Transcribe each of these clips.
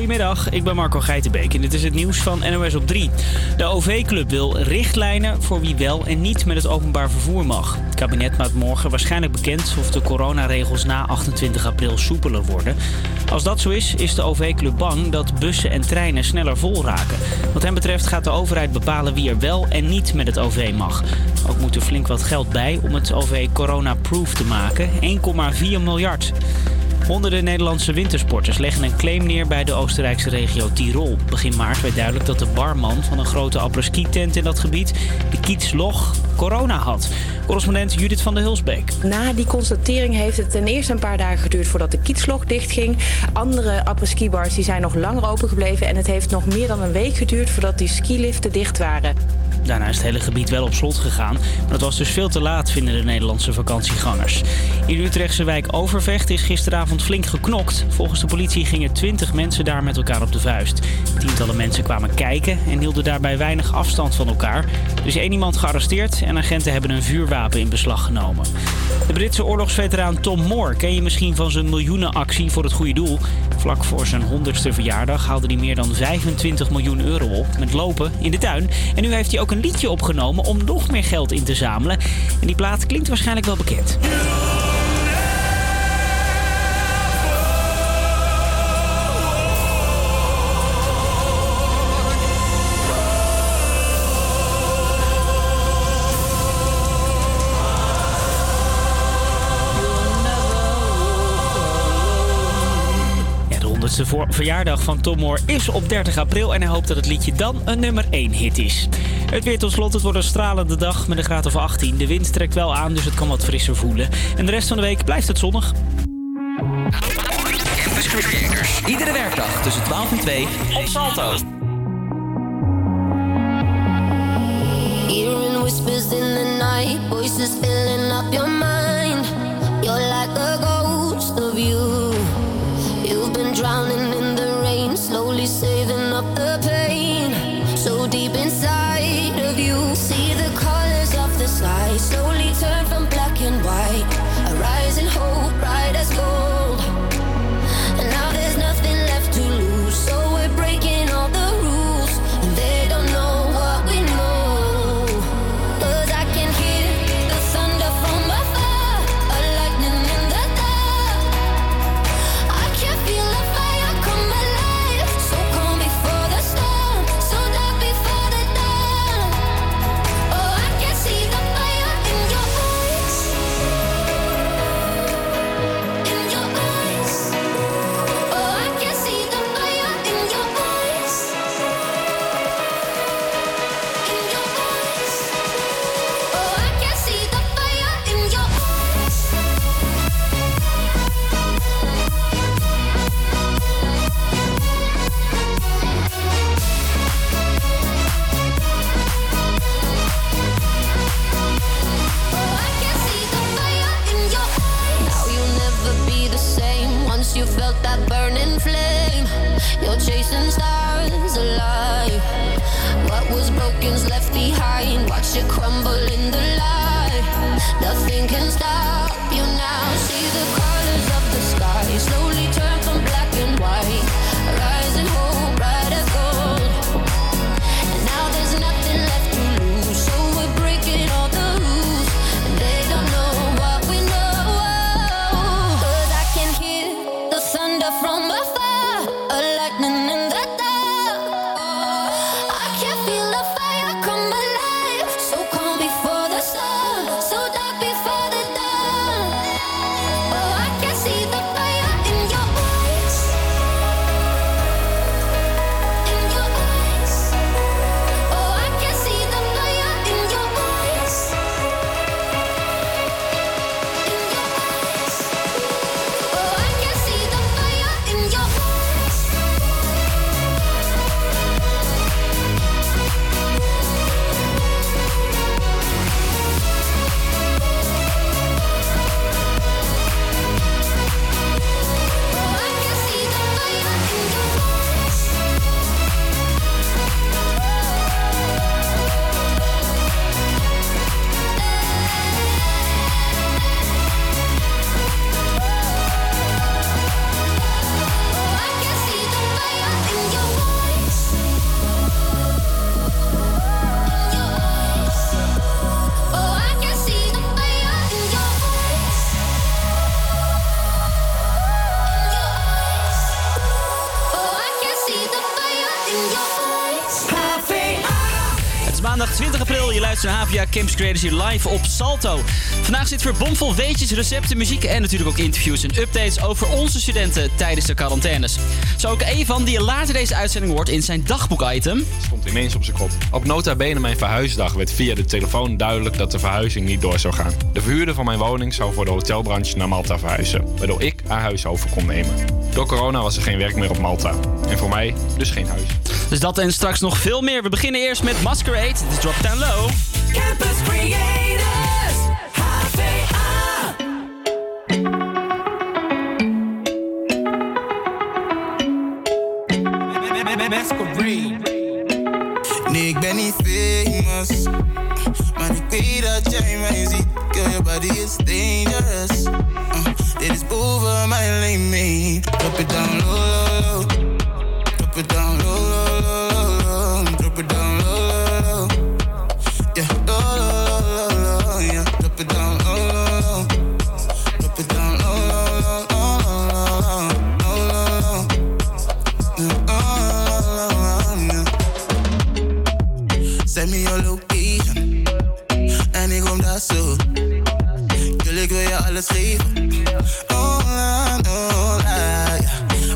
Goedemiddag, ik ben Marco Geitenbeek en dit is het nieuws van NOS op 3. De OV-club wil richtlijnen voor wie wel en niet met het openbaar vervoer mag. Het kabinet maakt morgen waarschijnlijk bekend of de coronaregels na 28 april soepeler worden. Als dat zo is, is de OV-club bang dat bussen en treinen sneller vol raken. Wat hen betreft gaat de overheid bepalen wie er wel en niet met het OV mag. Ook moet er flink wat geld bij om het OV corona-proof te maken, 1,4 miljard. Honderden Nederlandse wintersporters leggen een claim neer bij de Oostenrijkse regio Tirol. Begin maart werd duidelijk dat de barman van een grote après-ski-tent in dat gebied, de Kitzloch, corona had. Correspondent Judith van der Hulsbeek. Na die constatering heeft het ten eerste een paar dagen geduurd voordat de Kitzloch dichtging. Andere après-ski-bars die zijn nog langer open gebleven en het heeft nog meer dan een week geduurd voordat die skiliften dicht waren. Daarna is het hele gebied wel op slot gegaan. Maar dat was dus veel te laat, vinden de Nederlandse vakantiegangers. In de Utrechtse wijk Overvecht is gisteravond flink geknokt. Volgens de politie gingen 20 mensen daar met elkaar op de vuist. Tientallen mensen kwamen kijken en hielden daarbij weinig afstand van elkaar. Er is 1 iemand gearresteerd en agenten hebben een vuurwapen in beslag genomen. De Britse oorlogsveteraan Tom Moore ken je misschien van zijn miljoenenactie voor het goede doel. Vlak voor zijn 100ste verjaardag haalde hij meer dan 25 miljoen euro op met lopen in de tuin. En nu heeft hij ook een liedje opgenomen om nog meer geld in te zamelen. En die plaat klinkt waarschijnlijk wel bekend. De verjaardag van Tom Moore is op 30 april en hij hoopt dat het liedje dan een nummer 1 hit is. Het weer tot slot, het wordt een stralende dag met een graad of 18. De wind trekt wel aan, dus het kan wat frisser voelen. En de rest van de week blijft het zonnig. Campus Creators, iedere werkdag tussen 12 en 2 op Salto. Hearing whispers in the night, voices filling up your mind. You're like a ghost of you. You've been drowning in the rain, slowly saving up the pain. So deep inside of you, see the colors of the sky slowly turn from black and white. A rising hope, bright as gold. And now there's nothing left to lose, so we're breaking all the rules. And they don't know what we know. 'Cause I can hear the thunder from afar, a lightning in the you felt that burning flame. You're chasing stars alive. What was broken's left behind. Watch it crumble in the light. Nothing can stop you now. See the colors of the sky slowly turn from black and white. Rising hope, bright as gold. And now there's nothing left to lose, so we're breaking all the rules. And they don't know what we know. Thunder from afar, a lightning in the dark. I can feel the fire come alive. So calm before the sun, so dark before the dawn. Oh, I can see the fire in your eyes. In your eyes. Oh, I can see the fire in your eyes. In your eyes. Oh, I can see the in your eyes. Je luistert naar HVA Campus Creators hier live op Salto. Vandaag zit weer bomvol weetjes, recepten, muziek en natuurlijk ook interviews en updates over onze studenten tijdens de quarantaines. Zo ook Evan, die je later deze uitzending hoort in zijn dagboek-item. Stond ineens op zijn kop. Op nota bene mijn verhuisdag werd via de telefoon duidelijk dat de verhuizing niet door zou gaan. De verhuurder van mijn woning zou voor de hotelbranche naar Malta verhuizen, waardoor ik haar huis over kon nemen. Door corona was er geen werk meer op Malta. En voor mij dus geen huis. Dus dat en straks nog veel meer. We beginnen eerst met Masquerade, de Drop Down Low. Campus Creators, HVA. Nee, ik ben niet famous, maar ik weet dat jij mij ziet. Girl, your body is dangerous. Dit is boven mijn limit. Drop it down low, low, low. Drop it down low, low, low, low, low. Drop it down low, low, low. Yeah, low, low, low, low, low. Yeah, drop it down low, low, low. Drop it down low, low, low, low, low, low, low, low, low. Send me your location en ik kom daar zo. Girl, ik wil je alles geven. Online, online.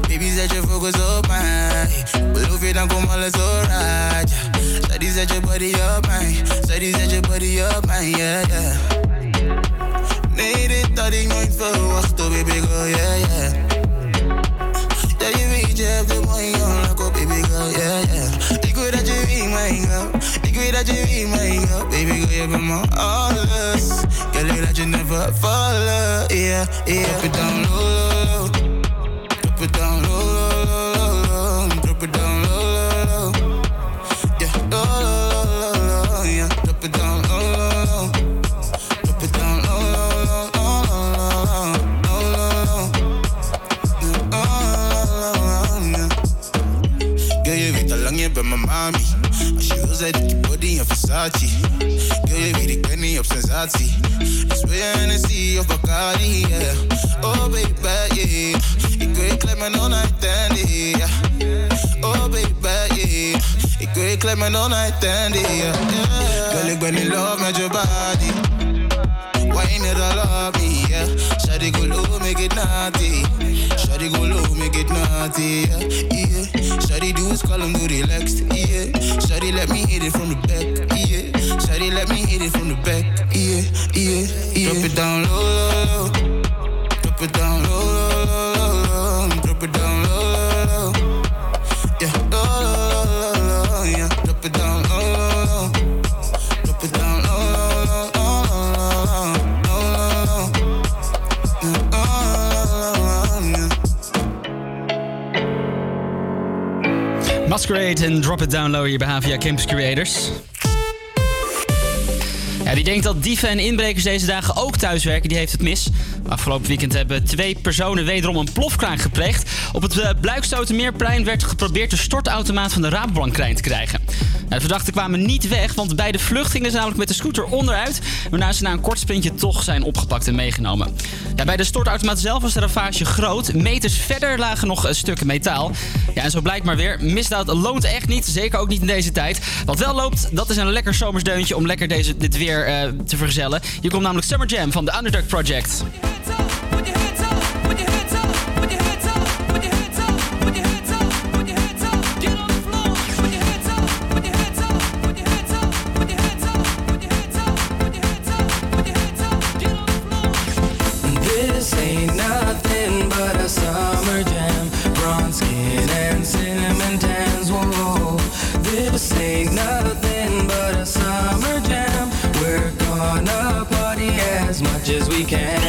Baby, zet je focus op mij. Beloof je, dan komt alles alright. Sorry, zet je body op mij. Sorry, zet je body op mij, yeah, yeah. Nee, dit had ik nooit verwacht, oh baby girl, yeah, yeah. Ja, je weet, je hebt de mooie onlak, oh baby girl, yeah, yeah. Ik weet dat je weet, mijn girl. Ik weet dat je weet, mijn girl. Baby girl, je bent mijn alles. Girl, ik laat je never vallen, yeah, yeah. Drop it down low, drop it down low, low, low, low. Drop it down low, low, low. Yeah, low, low, low, low, low, yeah. Drop it down low, low, low. Drop it down low, low, low, low, low, low, low, low, low, low. Girl, je weet al lang, je bent mijn mami. Als je wil, zij doet je body en Versace. Girl, je weet, ik ben niet op sensatie. Dus wil je Hennessy of Bacardi, yeah. Oh baby, yeah. Ik weet, ik klep mijn all-night dandy, yeah. Oh baby, yeah. Ik weet, ik klep mijn all-night dandy, yeah, yeah. Girl, ik ben in love met your body. Wine it all up me, yeah. Shawty go low, make it naughty. Shawty go low, make it naughty, yeah, yeah. Shawty do is call him go relaxed, yeah. Shawty let me hit it from the back, yeah. Shawty let me hit it from the back, yeah, yeah, yeah. Drop it down low, low. Drop it down low, low, low, low. Drop it down low, low, low. Yeah, low, low, low, low, yeah. Drop it down low, low, low. Drop it down low, low, low, low, low. Masquerade en Drop It Down Low hier bij HVA Campus Creators. Ja, die denkt dat dieven en inbrekers deze dagen ook thuiswerken, die heeft het mis. Afgelopen weekend hebben 2 personen wederom een plofkraak gepleegd. Op het Bluikstotenmeerplein werd geprobeerd de stortautomaat van de Rabobank klein te krijgen. De verdachten kwamen niet weg, want bij de vlucht gingen ze namelijk met de scooter onderuit, waarna ze na een kort sprintje toch zijn opgepakt en meegenomen. Ja, bij de stortautomaat zelf was de ravage groot. Meters verder lagen nog stukken metaal. Ja, en zo blijkt maar weer, misdaad loont echt niet, zeker ook niet in deze tijd. Wat wel loopt, dat is een lekker zomersdeuntje om lekker dit weer te vergezellen. Hier komt namelijk Summer Jam van de Underdog Project. Midnight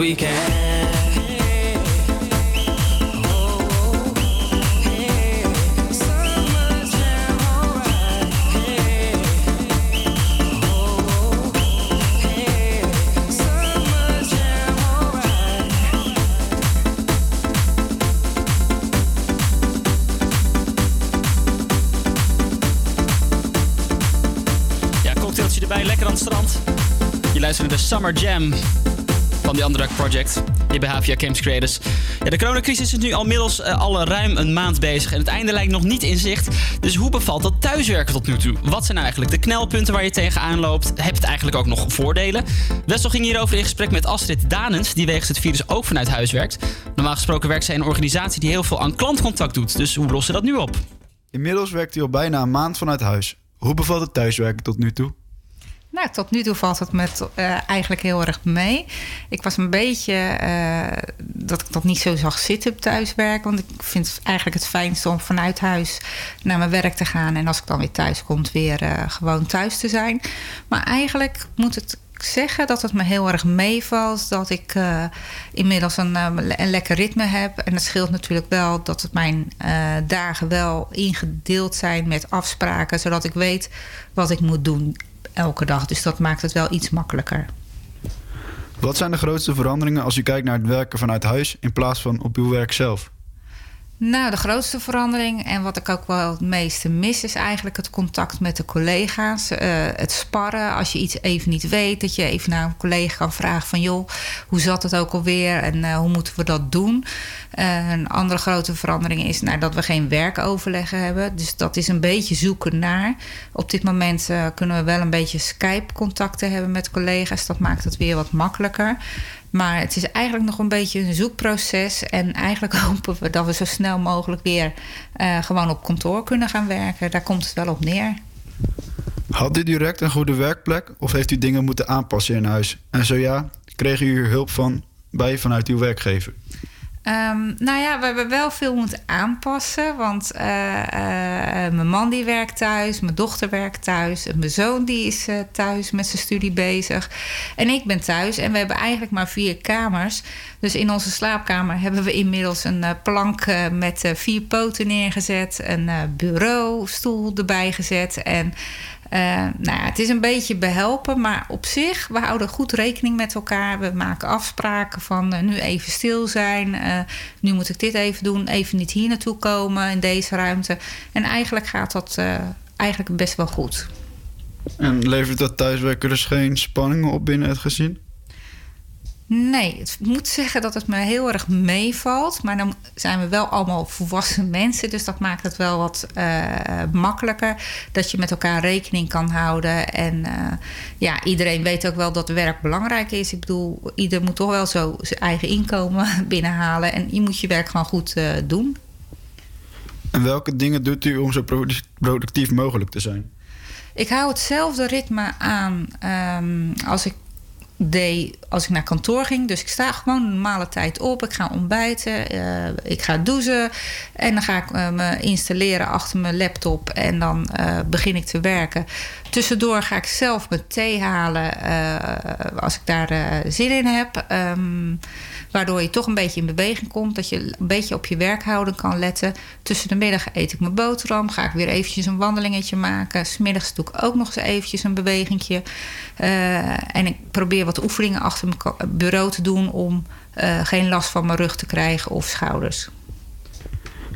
we can. De Summer Jam van die Underdog Project hier bij HVA Campus Creators. Ja, de coronacrisis is nu inmiddels al ruim een maand bezig en het einde lijkt nog niet in zicht. Dus hoe bevalt dat thuiswerken tot nu toe? Wat zijn nou eigenlijk de knelpunten waar je tegenaan loopt? Heb het eigenlijk ook nog voordelen? Wessel ging hierover in gesprek met Astrid Danens, die wegens het virus ook vanuit huis werkt. Normaal gesproken werkt zij in een organisatie die heel veel aan klantcontact doet. Dus hoe lost ze dat nu op? Inmiddels werkt hij al bijna een maand vanuit huis. Hoe bevalt het thuiswerken tot nu toe? Nou, tot nu toe valt het eigenlijk heel erg mee. Ik was een beetje dat ik dat niet zo zag zitten op thuiswerken. Want ik vind het eigenlijk het fijnste om vanuit huis naar mijn werk te gaan. En als ik dan weer thuis kom, weer gewoon thuis te zijn. Maar eigenlijk moet het zeggen dat het me heel erg meevalt. Dat ik inmiddels een lekker ritme heb. En het scheelt natuurlijk wel dat mijn dagen wel ingedeeld zijn met afspraken. Zodat ik weet wat ik moet doen. Elke dag, dus dat maakt het wel iets makkelijker. Wat zijn de grootste veranderingen als je kijkt naar het werken vanuit huis in plaats van op uw werk zelf? Nou, de grootste verandering en wat ik ook wel het meeste mis is eigenlijk het contact met de collega's. Het sparren, als je iets even niet weet, dat je even naar een collega kan vragen van joh, hoe zat het ook alweer en hoe moeten we dat doen? Een andere grote verandering is dat we geen werkoverleggen hebben. Dus dat is een beetje zoeken naar. Op dit moment kunnen we wel een beetje Skype-contacten hebben met collega's. Dat maakt het weer wat makkelijker. Maar het is eigenlijk nog een beetje een zoekproces. En eigenlijk hopen we dat we zo snel mogelijk weer gewoon op kantoor kunnen gaan werken. Daar komt het wel op neer. Had u direct een goede werkplek of heeft u dingen moeten aanpassen in huis? En zo ja, kreeg u er hulp vanuit uw werkgever? Nou ja, we hebben wel veel moeten aanpassen. Want mijn man die werkt thuis, mijn dochter werkt thuis. En mijn zoon die is thuis met zijn studie bezig. En ik ben thuis en we hebben eigenlijk maar 4 kamers. Dus in onze slaapkamer hebben we inmiddels een plank met 4 poten neergezet. Een bureaustoel erbij gezet. En het is een beetje behelpen, maar op zich, we houden goed rekening met elkaar. We maken afspraken van nu even stil zijn, nu moet ik dit even doen, even niet hier naartoe komen in deze ruimte. En eigenlijk gaat dat best wel goed. En levert dat thuiswerken dus geen spanningen op binnen het gezin? Nee, ik moet zeggen dat het me heel erg meevalt. Maar dan zijn we wel allemaal volwassen mensen. Dus dat maakt het wel wat makkelijker. Dat je met elkaar rekening kan houden. En iedereen weet ook wel dat werk belangrijk is. Ik bedoel, ieder moet toch wel zo zijn eigen inkomen binnenhalen. En je moet je werk gewoon goed doen. En welke dingen doet u om zo productief mogelijk te zijn? Ik hou hetzelfde ritme aan als ik naar kantoor ging. Dus ik sta gewoon de normale tijd op. Ik ga ontbijten. Ik ga douchen. En dan ga ik me installeren achter mijn laptop. En dan begin ik te werken. Tussendoor ga ik zelf mijn thee halen. Als ik daar zin in heb. Waardoor je toch een beetje in beweging komt. Dat je een beetje op je werkhouding kan letten. Tussen de middag eet ik mijn boterham. Ga ik weer eventjes een wandelingetje maken. 's Middags doe ik ook nog eens eventjes een bewegingje. En ik probeer wat oefeningen achter mijn bureau te doen om geen last van mijn rug te krijgen of schouders.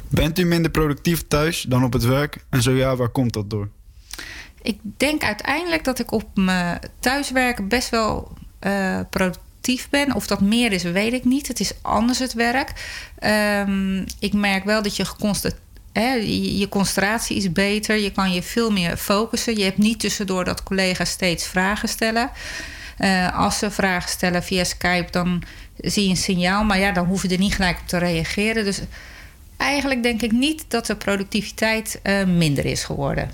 Bent u minder productief thuis dan op het werk? En zo ja, waar komt dat door? Ik denk uiteindelijk dat ik op mijn thuiswerken best wel productief ben. Of dat meer is, weet ik niet. Het is anders het werk. Ik merk wel dat je je concentratie is beter. Je kan je veel meer focussen. Je hebt niet tussendoor dat collega's steeds vragen stellen. Als ze vragen stellen via Skype, dan zie je een signaal. Maar ja, dan hoef je er niet gelijk op te reageren. Dus eigenlijk denk ik niet dat de productiviteit minder is geworden.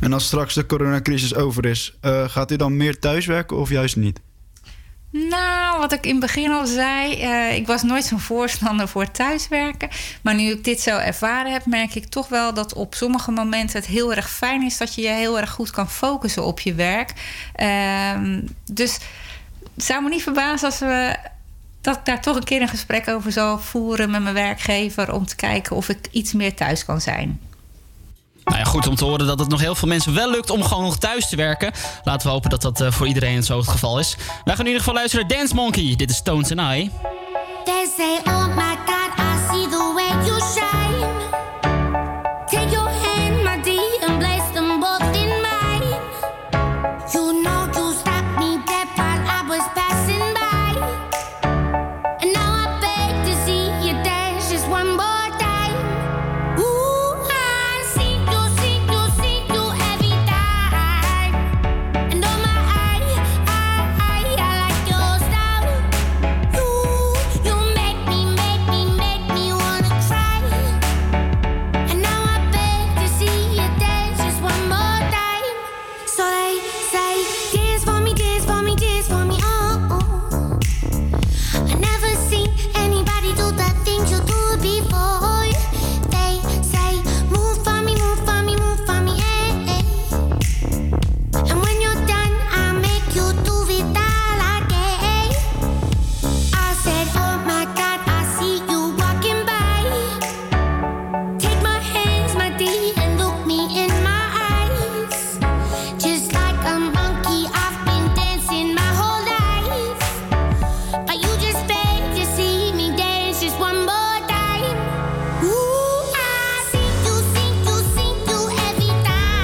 En als straks de coronacrisis over is, gaat u dan meer thuiswerken of juist niet? Nou, wat ik in het begin al zei, ik was nooit zo'n voorstander voor thuiswerken. Maar nu ik dit zo ervaren heb, merk ik toch wel dat op sommige momenten het heel erg fijn is dat je heel erg goed kan focussen op je werk. Dus het zou me niet verbazen als we dat ik daar toch een keer een gesprek over zal voeren met mijn werkgever, om te kijken of ik iets meer thuis kan zijn. Nou ja, goed om te horen dat het nog heel veel mensen wel lukt om gewoon nog thuis te werken. Laten we hopen dat dat voor iedereen zo het geval is. Wij gaan in ieder geval luisteren naar Dance Monkey. Dit is Tones and I. They say, oh my God, I see the way you shine. Take your hand, my dear, and place them both in mine. You know you stopped me dead while I was passing by. And now I beg to see you dance just one more time. Ooh, I see you, see you, see you every time. And oh my, I like your style. You make me wanna cry. And now I beg to see you dance just one more time. So they say, dance for me, dance for me, dance for me. Oh, I never seen anybody do the things you do before. They say, move for me, move for me, move for me. Eh, eh. And when you're done, I make you do it all again. I said, oh my God, I see you walking by. Take my hands, my dear, and look me in my eyes. Just like a monkey, I've been dancing my whole life. But you just beg to see me dance just one more time. Ooh, I see you, see you, see you every time. And oh my, I like your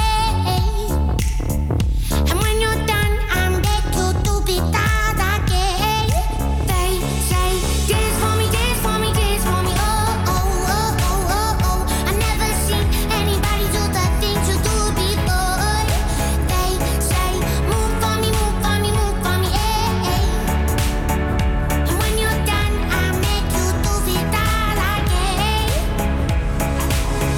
style. You make me wanna cry. And now I beg to see you dance just one more time. So they say, dance for me, dance for me, dance for me. Oh, I never seen anybody do the things you do before. They say, move for me, move for me, move for me. Eh,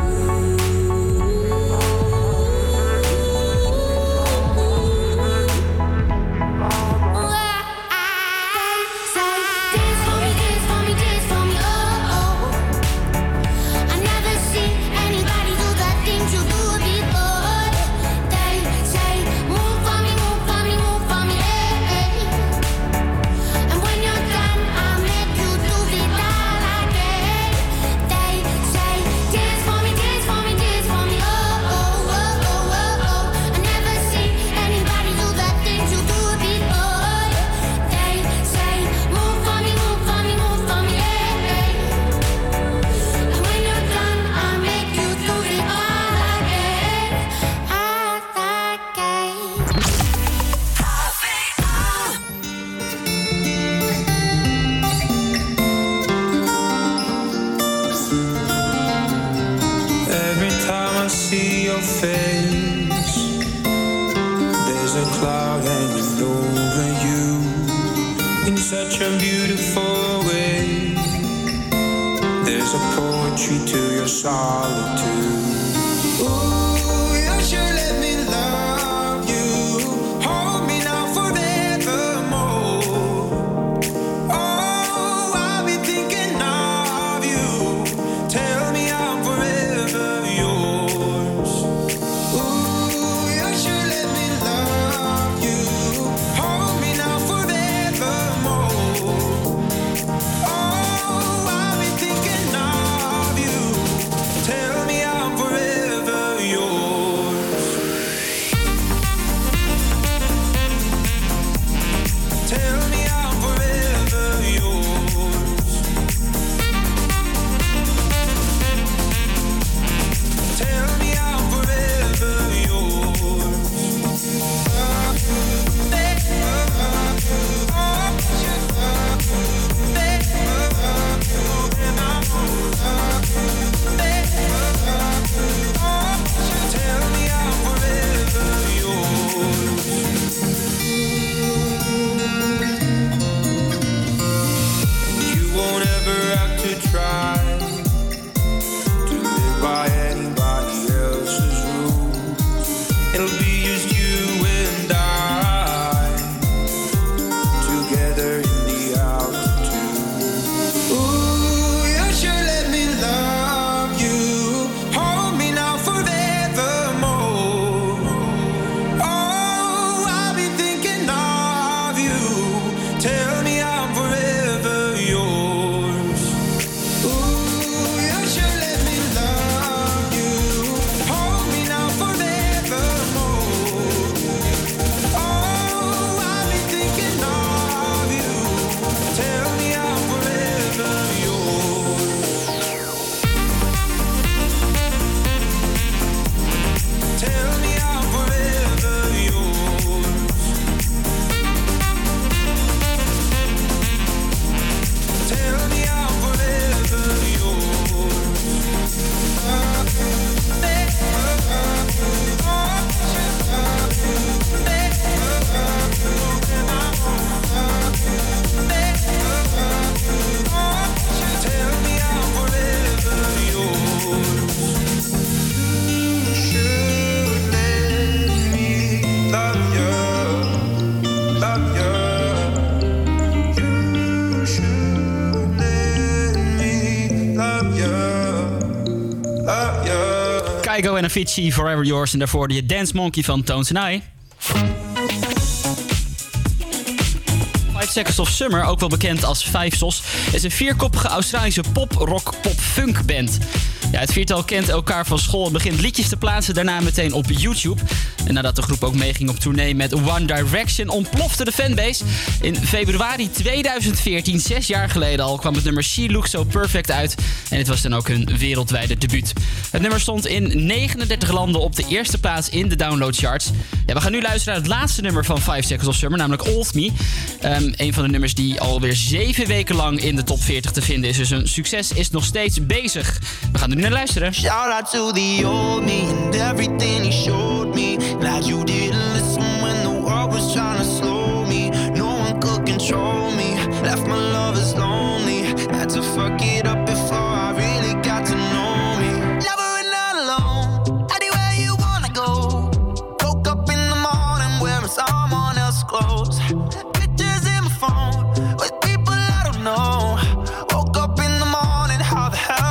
eh. And when you're done, I'm back to do it all again. They say, dance for me, dance for me, dance for me. Oh. I never seen anybody do the things you do before. They say, move for me, move for me, move for me. Eh, eh. And when you're done, I make you do it all again. Every time I see your face, there's a cloud hanging over you in such a beautiful way. There's a poetry to your solitude. Ooh, you should let me love you. Hold me now forevermore. Oh, I'll be thinking of you. Tell me I'm forever yours. Ooh, you should let me love you. Hold me now forevermore. Oh, I'll be thinking of you. Tell me I'm forever yours. Kygo en Avicii, Forever Yours. En daarvoor de Dance Monkey van Tones and I. 5 Seconds of Summer, ook wel bekend als 5SOS, is een vierkoppige Australische pop, rock, pop, funk band. Ja, het viertal kent elkaar van school en begint liedjes te plaatsen, daarna meteen op YouTube. En nadat de groep ook meeging op tournee met One Direction, ontplofte de fanbase. In februari 2014, 6 jaar geleden al, kwam het nummer She Looks So Perfect uit. En dit was dan ook hun wereldwijde debuut. Het nummer stond in 39 landen op de eerste plaats in de downloadcharts. Ja, we gaan nu luisteren naar het laatste nummer van 5 Seconds of Summer, namelijk Old Me. Een van de nummers die alweer 7 weken lang in de top 40 te vinden is. Dus hun succes is nog steeds bezig. We gaan er nu naar luisteren. Shout out to the old me and everything he showed me. Glad you didn't listen when the world was trying to slow me. No one could control me. Left my lovers lonely. Had to fuck it up before I really got to know me. Never and not alone. Anywhere you wanna go. Woke up in the morning wearing someone else's clothes. Pictures in my phone with people I don't know. Woke up in the morning, how the hell?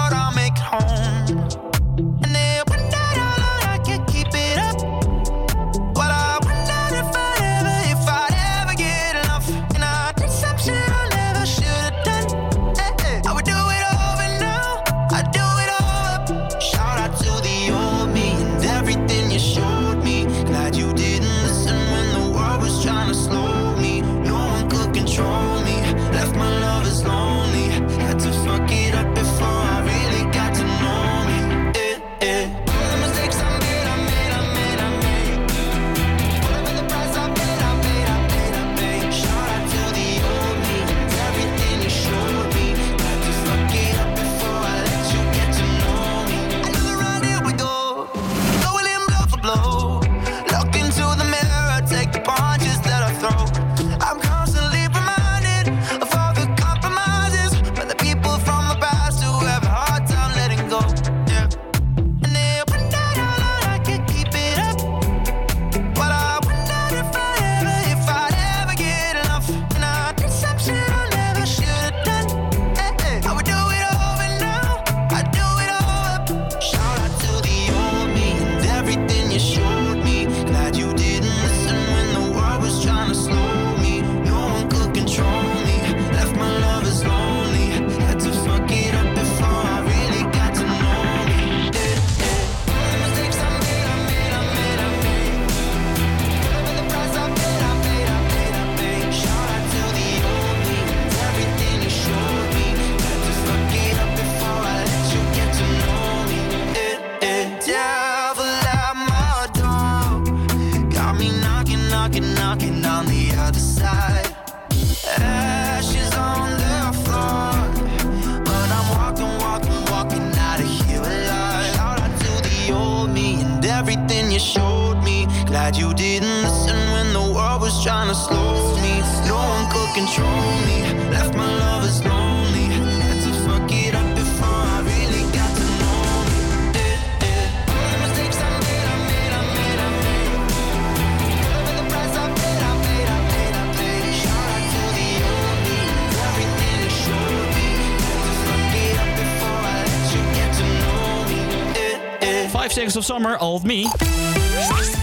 Of Summer, Old Me.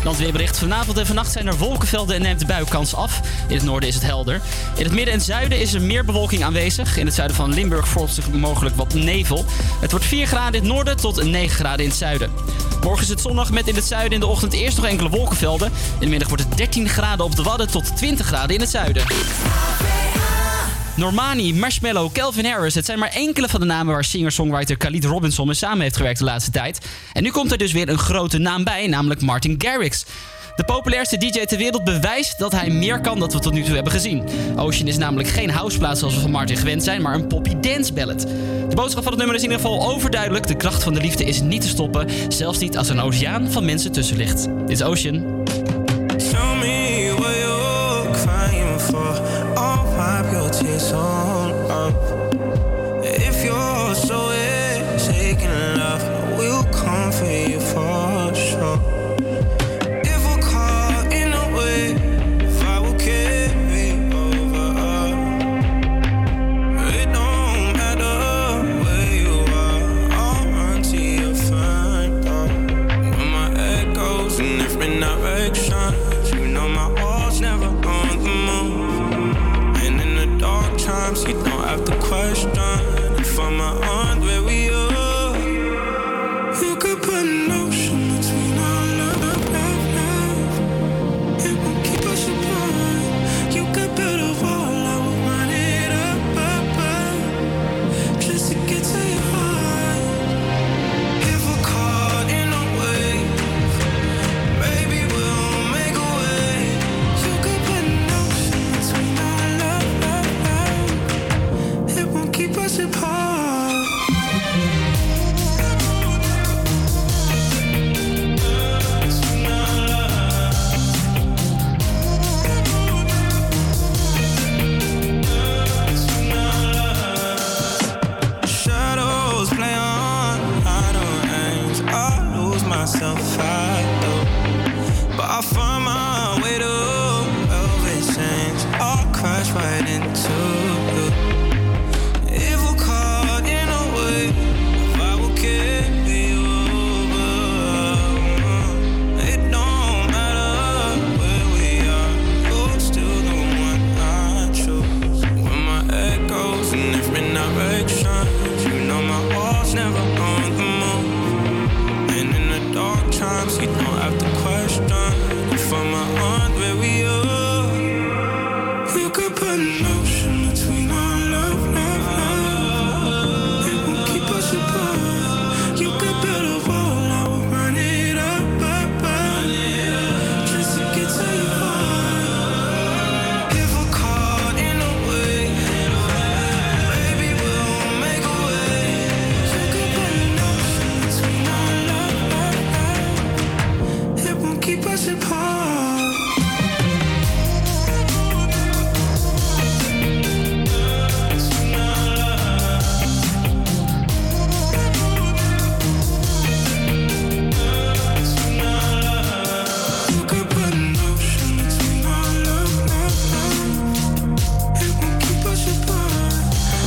Landweerbericht. Vanavond en vannacht zijn er wolkenvelden en neemt de buienkans af. In het noorden is het helder. In het midden en zuiden is er meer bewolking aanwezig. In het zuiden van Limburg vormt zich mogelijk wat nevel. Het wordt 4 graden in het noorden tot 9 graden in het zuiden. Morgen is het zondag met in het zuiden in de ochtend eerst nog enkele wolkenvelden. In de middag wordt het 13 graden op de Wadden tot 20 graden in het zuiden. Normani, Marshmello, Calvin Harris. Het zijn maar enkele van de namen waar singer-songwriter Khalid Robinson mee samen heeft gewerkt de laatste tijd. En nu komt er dus weer een grote naam bij, namelijk Martin Garrix. De populairste DJ ter wereld bewijst dat hij meer kan dan we tot nu toe hebben gezien. Ocean is namelijk geen houseplaat zoals we van Martin gewend zijn, maar een poppy dance ballad. De boodschap van het nummer is in ieder geval overduidelijk. De kracht van de liefde is niet te stoppen, zelfs niet als een oceaan van mensen tussen ligt. Dit is Ocean. Show me what you're crying for. Wipe your tears all up. If you're so taking love, we'll come for you for sure. times. You know my heart's never on the move. And in the dark times, you don't have to question if I'm on where we are. You could put an ocean between our love. It will keep us apart. You could build a wall, I would mine it up, up, up, just to get to your heart. If we're caught in a wave, maybe we'll make a way. You could put an ocean between our love, love, love. It won't keep us apart. Shadows play on idle hands. I lose myself, I do. But I find my way to always change. I'll crash right into you. If we're caught in a wave, I will carry you over. It don't matter where we are, you're still the one I choose. When my head goes in different directions, you know my heart's never on the move. And in the dark times, you don't have to question if I'm on where we are. You could put an ocean between our love, love, love. It won't keep us apart. You could build a wall, I will run it up, up, up, just to get to your heart. If we're caught in a wave, maybe we'll make a way. You could put an ocean between our love, love, love. It won't keep us apart. You could put an ocean between our love, love, love. It won't keep us apart.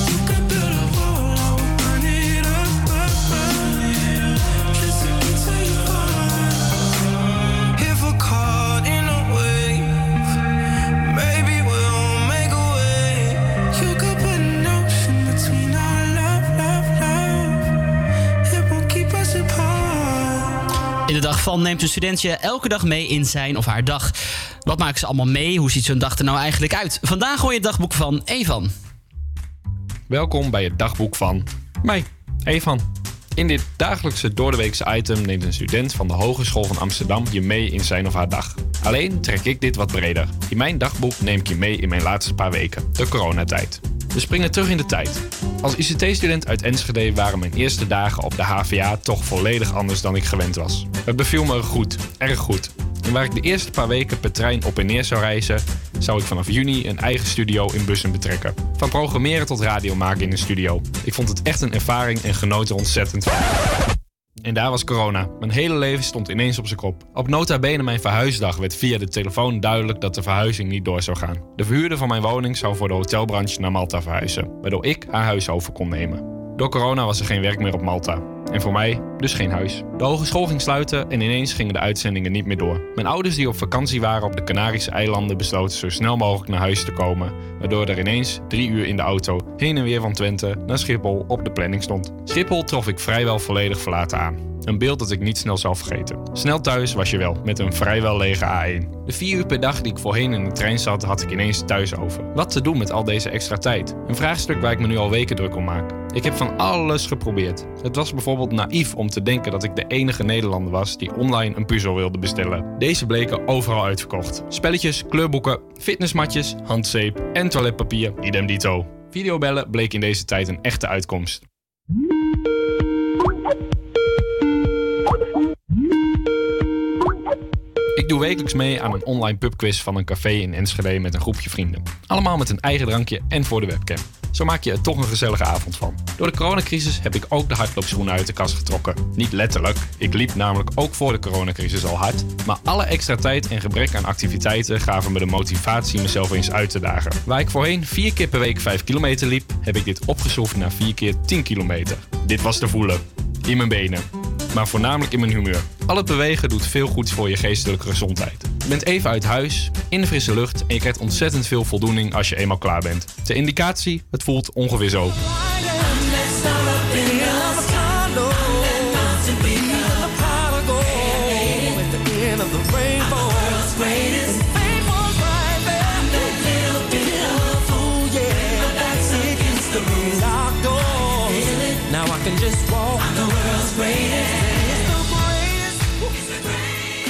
You could build a wall, I will run it up, up, up, just to get to your heart. If we're caught in a wave, maybe we'll make a way. You could put an ocean between our love, love, love. It won't keep us apart. In de dag van neemt een student je elke dag mee in zijn of haar dag. Wat maken ze allemaal mee? Hoe ziet zo'n dag er nou eigenlijk uit? Vandaag hoor je het dagboek van Evan. Welkom bij het dagboek van mij, Evan. In dit dagelijkse doordeweekse item neemt een student van de Hogeschool van Amsterdam je mee in zijn of haar dag. Alleen trek ik dit wat breder. In mijn dagboek neem ik je mee in mijn laatste paar weken, de coronatijd. We springen terug in de tijd. Als ICT-student uit Enschede waren mijn eerste dagen op de HVA toch volledig anders dan ik gewend was. Het beviel me goed, erg goed. En waar ik de eerste paar weken per trein op en neer zou reizen, zou ik vanaf juni een eigen studio in Bussen betrekken. Van programmeren tot radio maken in een studio. Ik vond het echt een ervaring en genoot er ontzettend van. En daar was corona. Mijn hele leven stond ineens op zijn kop. Op nota bene mijn verhuisdag werd via de telefoon duidelijk dat de verhuizing niet door zou gaan. De verhuurder van mijn woning zou voor de hotelbranche naar Malta verhuizen, waardoor ik haar huis over kon nemen. Door corona was er geen werk meer op Malta. En voor mij dus geen huis. De hogeschool ging sluiten en ineens gingen de uitzendingen niet meer door. Mijn ouders die op vakantie waren op de Canarische eilanden besloten zo snel mogelijk naar huis te komen. Waardoor er ineens 3 uur in de auto heen en weer van Twente naar Schiphol op de planning stond. Schiphol trof ik vrijwel volledig verlaten aan. Een beeld dat ik niet snel zal vergeten. Snel thuis was je wel, met een vrijwel lege A1. De 4 uur per dag die ik voorheen in de trein zat, had ik ineens thuis over. Wat te doen met al deze extra tijd? Een vraagstuk waar ik me nu al weken druk om maak. Ik heb van alles geprobeerd. Het was bijvoorbeeld naïef om te denken dat ik de enige Nederlander was die online een puzzel wilde bestellen. Deze bleken overal uitverkocht. Spelletjes, kleurboeken, fitnessmatjes, handzeep en toiletpapier, idem dito. Videobellen bleek in deze tijd een echte uitkomst. Ik doe wekelijks mee aan een online pubquiz van een café in Enschede met een groepje vrienden. Allemaal met een eigen drankje en voor de webcam. Zo maak je er toch een gezellige avond van. Door de coronacrisis heb ik ook de hardloopschoenen uit de kast getrokken. Niet letterlijk, ik liep namelijk ook voor de coronacrisis al hard. Maar alle extra tijd en gebrek aan activiteiten gaven me de motivatie mezelf eens uit te dagen. Waar ik voorheen 4 keer per week 5 kilometer liep, heb ik dit opgeschroefd naar 4 keer 10 kilometer. Dit was te voelen. In mijn benen. Maar voornamelijk in mijn humeur. Al het bewegen doet veel goeds voor je geestelijke gezondheid. bent even uit huis, in de frisse lucht en je krijgt ontzettend veel voldoening als je eenmaal klaar bent. Ter indicatie, het voelt ongeveer zo.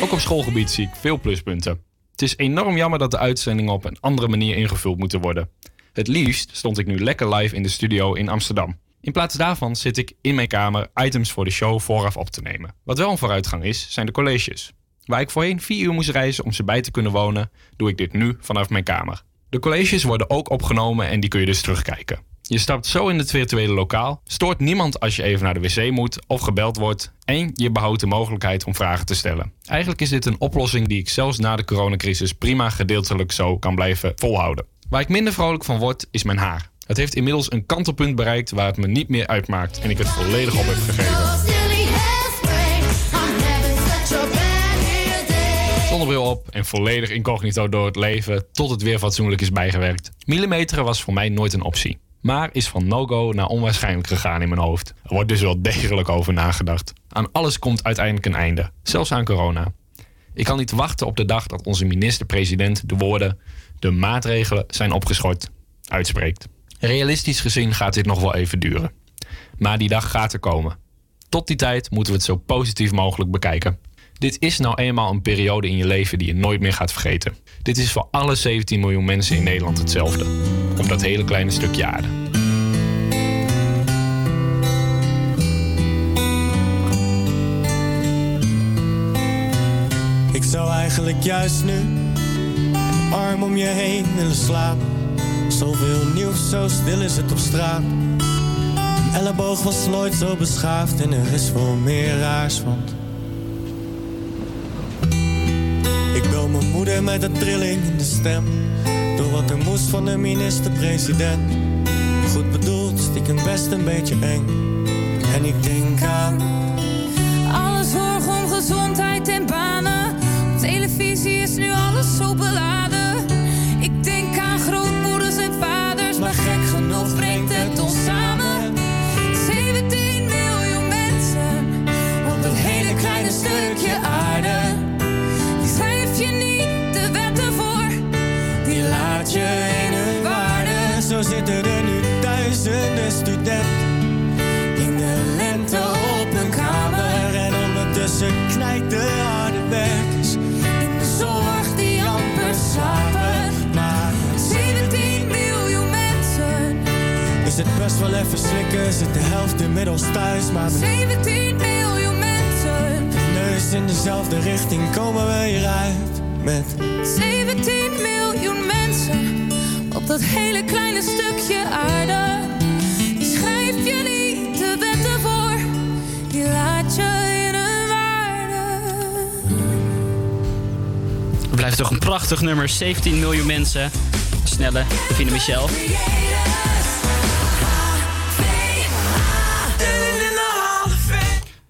Ook op schoolgebied zie ik veel pluspunten. Het is enorm jammer dat de uitzendingen op een andere manier ingevuld moeten worden. Het liefst stond ik nu lekker live in de studio in Amsterdam. In plaats daarvan zit ik in mijn kamer items voor de show vooraf op te nemen. Wat wel een vooruitgang is, zijn de colleges. Waar ik voorheen 4 uur moest reizen om ze bij te kunnen wonen, doe ik dit nu vanaf mijn kamer. De colleges worden ook opgenomen en die kun je dus terugkijken. Je stapt zo in het virtuele lokaal, stoort niemand als je even naar de wc moet of gebeld wordt en je behoudt de mogelijkheid om vragen te stellen. Eigenlijk is dit een oplossing die ik zelfs na de coronacrisis prima gedeeltelijk zo kan blijven volhouden. Waar ik minder vrolijk van word, is mijn haar. Het heeft inmiddels een kantelpunt bereikt waar het me niet meer uitmaakt en ik het volledig op heb gegeven. Zonnebril op en volledig incognito door het leven tot het weer fatsoenlijk is bijgewerkt. Millimeteren was voor mij nooit een optie. Maar is van no-go naar onwaarschijnlijk gegaan in mijn hoofd. Er wordt dus wel degelijk over nagedacht. Aan alles komt uiteindelijk een einde. Zelfs aan corona. Ik kan niet wachten op de dag dat onze minister-president de woorden... de maatregelen zijn opgeschort, uitspreekt. Realistisch gezien gaat dit nog wel even duren. Maar die dag gaat er komen. Tot die tijd moeten we het zo positief mogelijk bekijken. Dit is nou eenmaal een periode in je leven die je nooit meer gaat vergeten. Dit is voor alle 17 miljoen mensen in Nederland hetzelfde. Op dat hele kleine stukje aarde. Ik zou eigenlijk juist nu een arm om je heen willen slapen. Zoveel nieuws, zo stil is het op straat. Een elleboog was nooit zo beschaafd en er is veel meer raars, want... Ik bel mijn moeder met een trilling in de stem. Door wat er moest van de minister-president. Goed bedoeld, stiekem best een beetje eng. En ik denk aan... alle zorg om gezondheid en banen. Op televisie is nu alles zo beladen. Ik denk aan grootmoeders en vaders. Maar gek genoeg brengt het ons samen. 17 miljoen mensen. Op dat hele kleine stukje aarde. Laat je in hun waarde. Zo zitten er nu duizenden studenten in de lente op hun kamer. En ondertussen knijt de harde werkers in de zorg die amper slapen. Maar 17 miljoen mensen. Is het best wel even slikken? Zit de helft inmiddels thuis, maar 17 miljoen mensen. Neus in dezelfde richting komen we hieruit met 17 miljoen mensen op dat hele kleine stukje aarde. Die schrijf je niet de wetten voor, die laat je in een waarde. Het blijft toch een prachtig nummer, 17 miljoen mensen. Snelle, Davina Michel.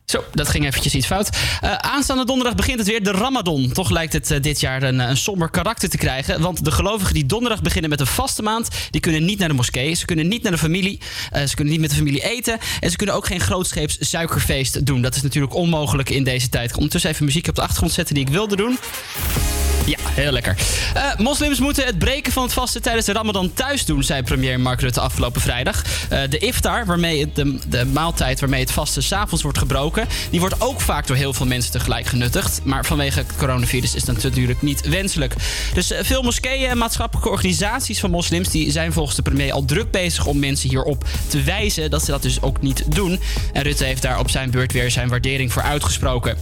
Zo, dat ging eventjes iets fout. Aanstaande donderdag begint het weer, de Ramadan. Toch lijkt het dit jaar een somber karakter te krijgen. Want de gelovigen die donderdag beginnen met een vaste maand... die kunnen niet naar de moskee, ze kunnen niet naar de familie... ze kunnen niet met de familie eten... en ze kunnen ook geen grootscheeps suikerfeest doen. Dat is natuurlijk onmogelijk in deze tijd. Ik ga ondertussen even muziek op de achtergrond zetten die ik wilde doen. Ja, heel lekker. Moslims moeten het breken van het vasten tijdens de Ramadan thuis doen, zei premier Mark Rutte afgelopen vrijdag. De iftar, de maaltijd waarmee het vasten 's avonds wordt gebroken, die wordt ook vaak door heel veel mensen tegelijk genuttigd. Maar vanwege het coronavirus is dat natuurlijk niet wenselijk. Dus veel moskeeën en maatschappelijke organisaties van moslims, die zijn volgens de premier al druk bezig om mensen hierop te wijzen dat ze dat dus ook niet doen. En Rutte heeft daar op zijn beurt weer zijn waardering voor uitgesproken.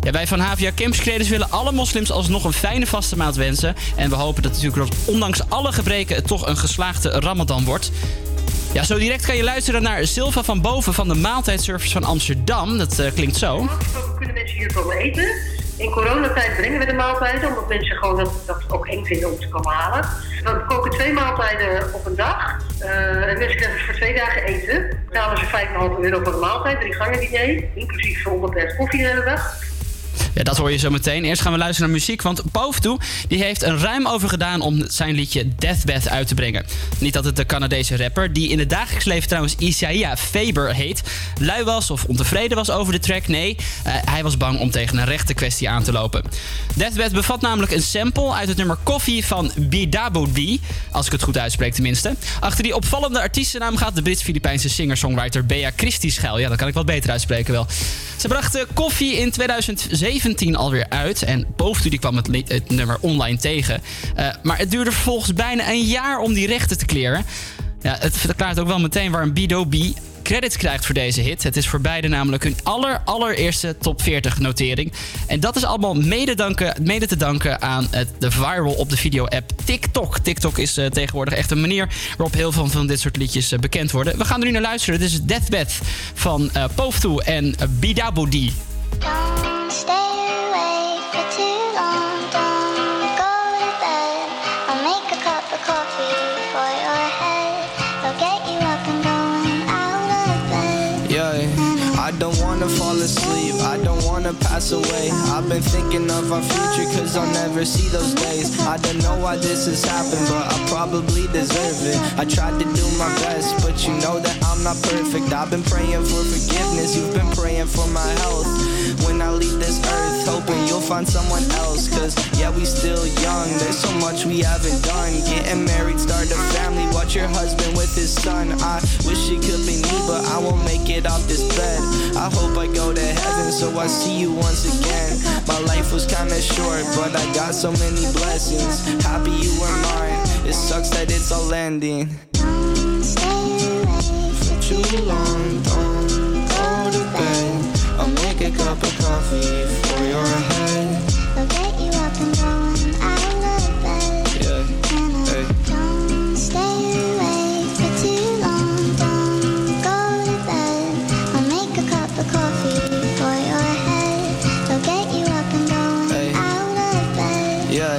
Ja, wij van HVA Campus Creators willen alle moslims alsnog een fijne vaste maand wensen. En we hopen dat natuurlijk ondanks alle gebreken het toch een geslaagde Ramadan wordt. Ja, zo direct kan je luisteren naar Silva van Boven van de maaltijdservice van Amsterdam. Dat klinkt zo. Normaal gesproken kunnen mensen hier komen eten. In coronatijd brengen we de maaltijden, omdat mensen gewoon dat ook eng vinden om te komen halen. We koken 2 maaltijden op een dag. En mensen krijgen voor 2 dagen eten. Betalen ze €5,5 voor de maaltijd, 3 gangen diner. Inclusief voor 100 koffie de hele dag. Ja, dat hoor je zo meteen. Eerst gaan we luisteren naar muziek, want Poofdoe die heeft een ruim over gedaan om zijn liedje Deathbed uit te brengen. Niet dat het de Canadese rapper, die in het dagelijks leven trouwens Isaiah Faber heet, lui was of ontevreden was over de track. Nee, hij was bang om tegen een rechte kwestie aan te lopen. Deathbed bevat namelijk een sample uit het nummer Coffee van BWB, als ik het goed uitspreek tenminste. Achter die opvallende artiestennaam gaat de Brits-Filipijnse singer-songwriter Bea Christie schuil. Ja, dat kan ik wat beter uitspreken wel. Ze brachten Coffee in 2017 alweer uit en Poofdoe die kwam het nummer online tegen. Maar het duurde vervolgens bijna een jaar om die rechten te clearen. Ja, het verklaart ook wel meteen waarom BWB credits krijgt voor deze hit. Het is voor beide namelijk hun allereerste top 40 notering. En dat is allemaal mede te danken aan de viral op de video-app TikTok. TikTok is tegenwoordig echt een manier waarop heel veel van dit soort liedjes bekend worden. We gaan er nu naar luisteren. Dit is Deathbed van Poofdoe en BWB. Fall asleep, I don't wanna pass away. I've been thinking of our future, cause I'll never see those days. I don't know why this has happened, but I probably deserve it. I tried to do my best, but you know that I'm not perfect. I've been praying for forgiveness, you've been praying for my health. When I leave this earth, hoping you'll find someone else. Cause yeah, we still young, there's so much we haven't done. Getting married, start a family, watch your husband with his son. I wish it could be me, but I won't make it off this bed. I hope I go to heaven, so I see you once again. My life was kinda short, but I got so many blessings. Happy you were mine, it sucks that it's all ending. Don't stay away for too long, don't go to bed. I'll make a cup of coffee for your head. I'll get you up and going out of bed. Yeah. And hey. Don't stay away for too long, don't go to bed. I'll make a cup of coffee for your head. I'll get you up and going out of bed. Yeah.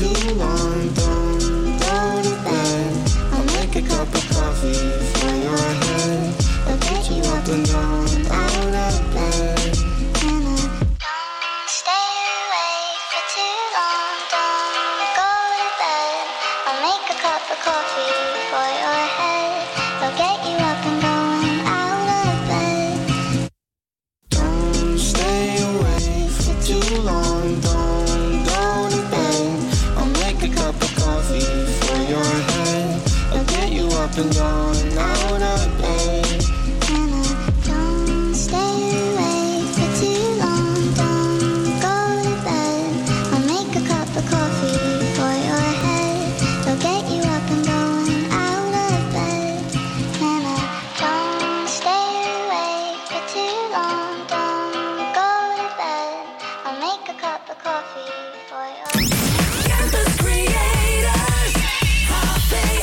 Too long, don't go to bed. I'll make a cup of coffee for your head. I'll get you up and down, out of bed. Don't stay awake for too long, don't go to bed. I'll make a cup of coffee for your head. I'll get you up and down, out of bed. Don't stay awake for too long, don't. And going out of bed. Don't stay awake for too long. Don't go to bed. I'll make a cup of coffee for your head. I'll get you up and going out of bed. And don't stay awake for too long. Don't go to bed. I'll make a cup of coffee for your head. Campus Creators. Yeah.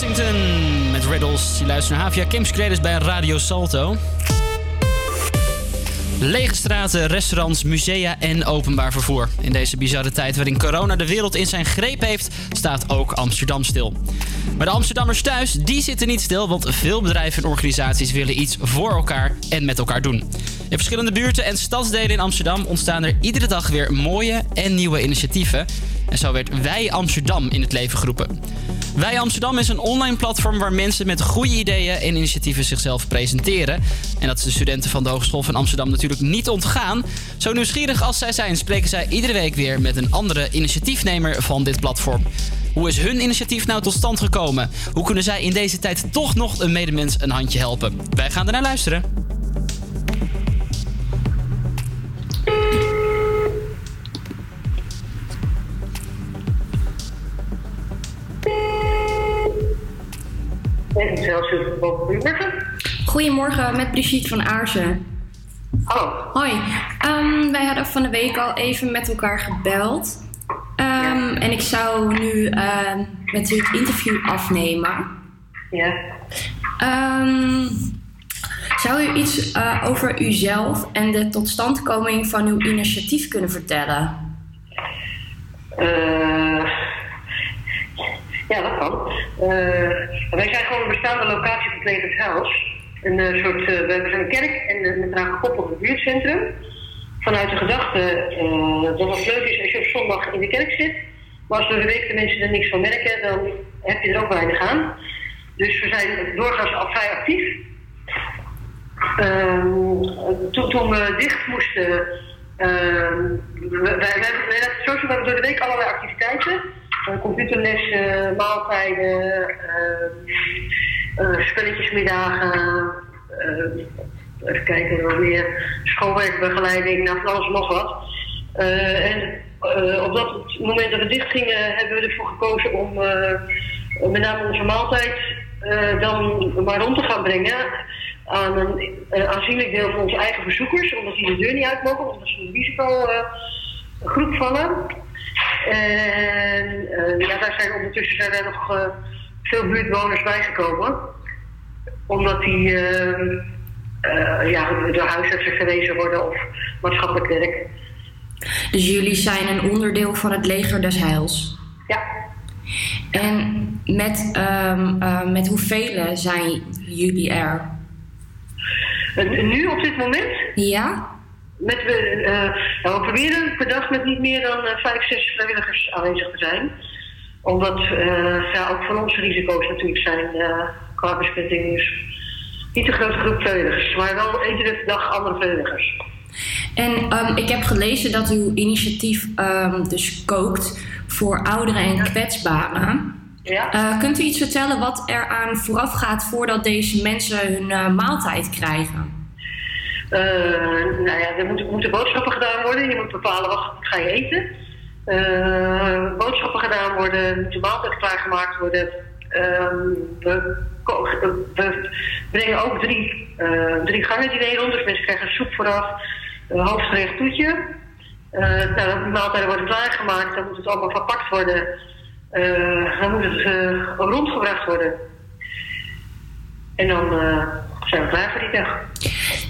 Kensington met Riddles. Je luistert naar Havia Campus Creators bij Radio Salto. Lege straten, restaurants, musea en openbaar vervoer. In deze bizarre tijd waarin corona de wereld in zijn greep heeft, staat ook Amsterdam stil. Maar de Amsterdammers thuis, die zitten niet stil, want veel bedrijven en organisaties willen iets voor elkaar en met elkaar doen. In verschillende buurten en stadsdelen in Amsterdam ontstaan er iedere dag weer mooie en nieuwe initiatieven. En zo werd Wij Amsterdam in het leven geroepen. Wij Amsterdam is een online platform waar mensen met goede ideeën en initiatieven zichzelf presenteren. En dat is de studenten van de Hogeschool van Amsterdam natuurlijk niet ontgaan. Zo nieuwsgierig als zij zijn, spreken zij iedere week weer met een andere initiatiefnemer van dit platform. Hoe is hun initiatief nou tot stand gekomen? Hoe kunnen zij in deze tijd toch nog een medemens een handje helpen? Wij gaan ernaar luisteren. Goedemorgen, met Brigitte van Aarsen. Hallo. Hoi. Wij hadden van de week al even met elkaar gebeld. Ja. En ik zou nu met u het interview afnemen. Ja. Zou u iets over uzelf en de totstandkoming van uw initiatief kunnen vertellen? Ja, dat kan. Wij zijn gewoon een bestaande locatie van Planters House. We hebben zo'n kerk en met eraan gekoppeld een buurtcentrum. Vanuit de gedachte dat het leuk is als je op zondag in de kerk zit. Maar als we de week de mensen er niks van merken, dan heb je er ook weinig aan. Dus we zijn doorgaans al vrij actief. Toen we dicht moesten, we hebben door de week allerlei activiteiten. Computerlessen, maaltijden, spelletjesmiddagen, even kijken wat meer, schoolwerkbegeleiding, nou van alles nog wat. En op dat moment dat we dicht gingen, hebben we ervoor gekozen om met name onze maaltijd dan maar rond te gaan brengen aan een aanzienlijk deel van onze eigen bezoekers, omdat die de deur niet uit mogen, omdat ze in de risicogroep vallen. En ja, daar zijn ondertussen nog veel buurtbewoners bijgekomen. Omdat die door huisartsen gewezen worden of maatschappelijk werk. Dus jullie zijn een onderdeel van het leger des heils? Ja. En met hoeveel zijn jullie er? Nu op dit moment? Ja. We proberen per dag met niet meer dan 5-6 vrijwilligers aanwezig te zijn. Omdat ook van onze risico's natuurlijk zijn qua besmetting. Dus niet een grote groep vrijwilligers, maar wel iedere dag andere vrijwilligers. En ik heb gelezen dat uw initiatief dus kookt voor ouderen en kwetsbaren. Ja. Kunt u iets vertellen wat er aan vooraf gaat voordat deze mensen hun maaltijd krijgen? Er moeten boodschappen gedaan worden. Je moet bepalen wat ga je eten. Boodschappen gedaan worden, moet de maaltijd klaargemaakt worden. We brengen ook drie gangen diner rond, dus mensen krijgen soep vooraf, hoofdgerecht, toetje. De maaltijden worden klaargemaakt, dan moet het allemaal verpakt worden. Dan moet het rondgebracht worden. En dan zijn we klaar voor die dag.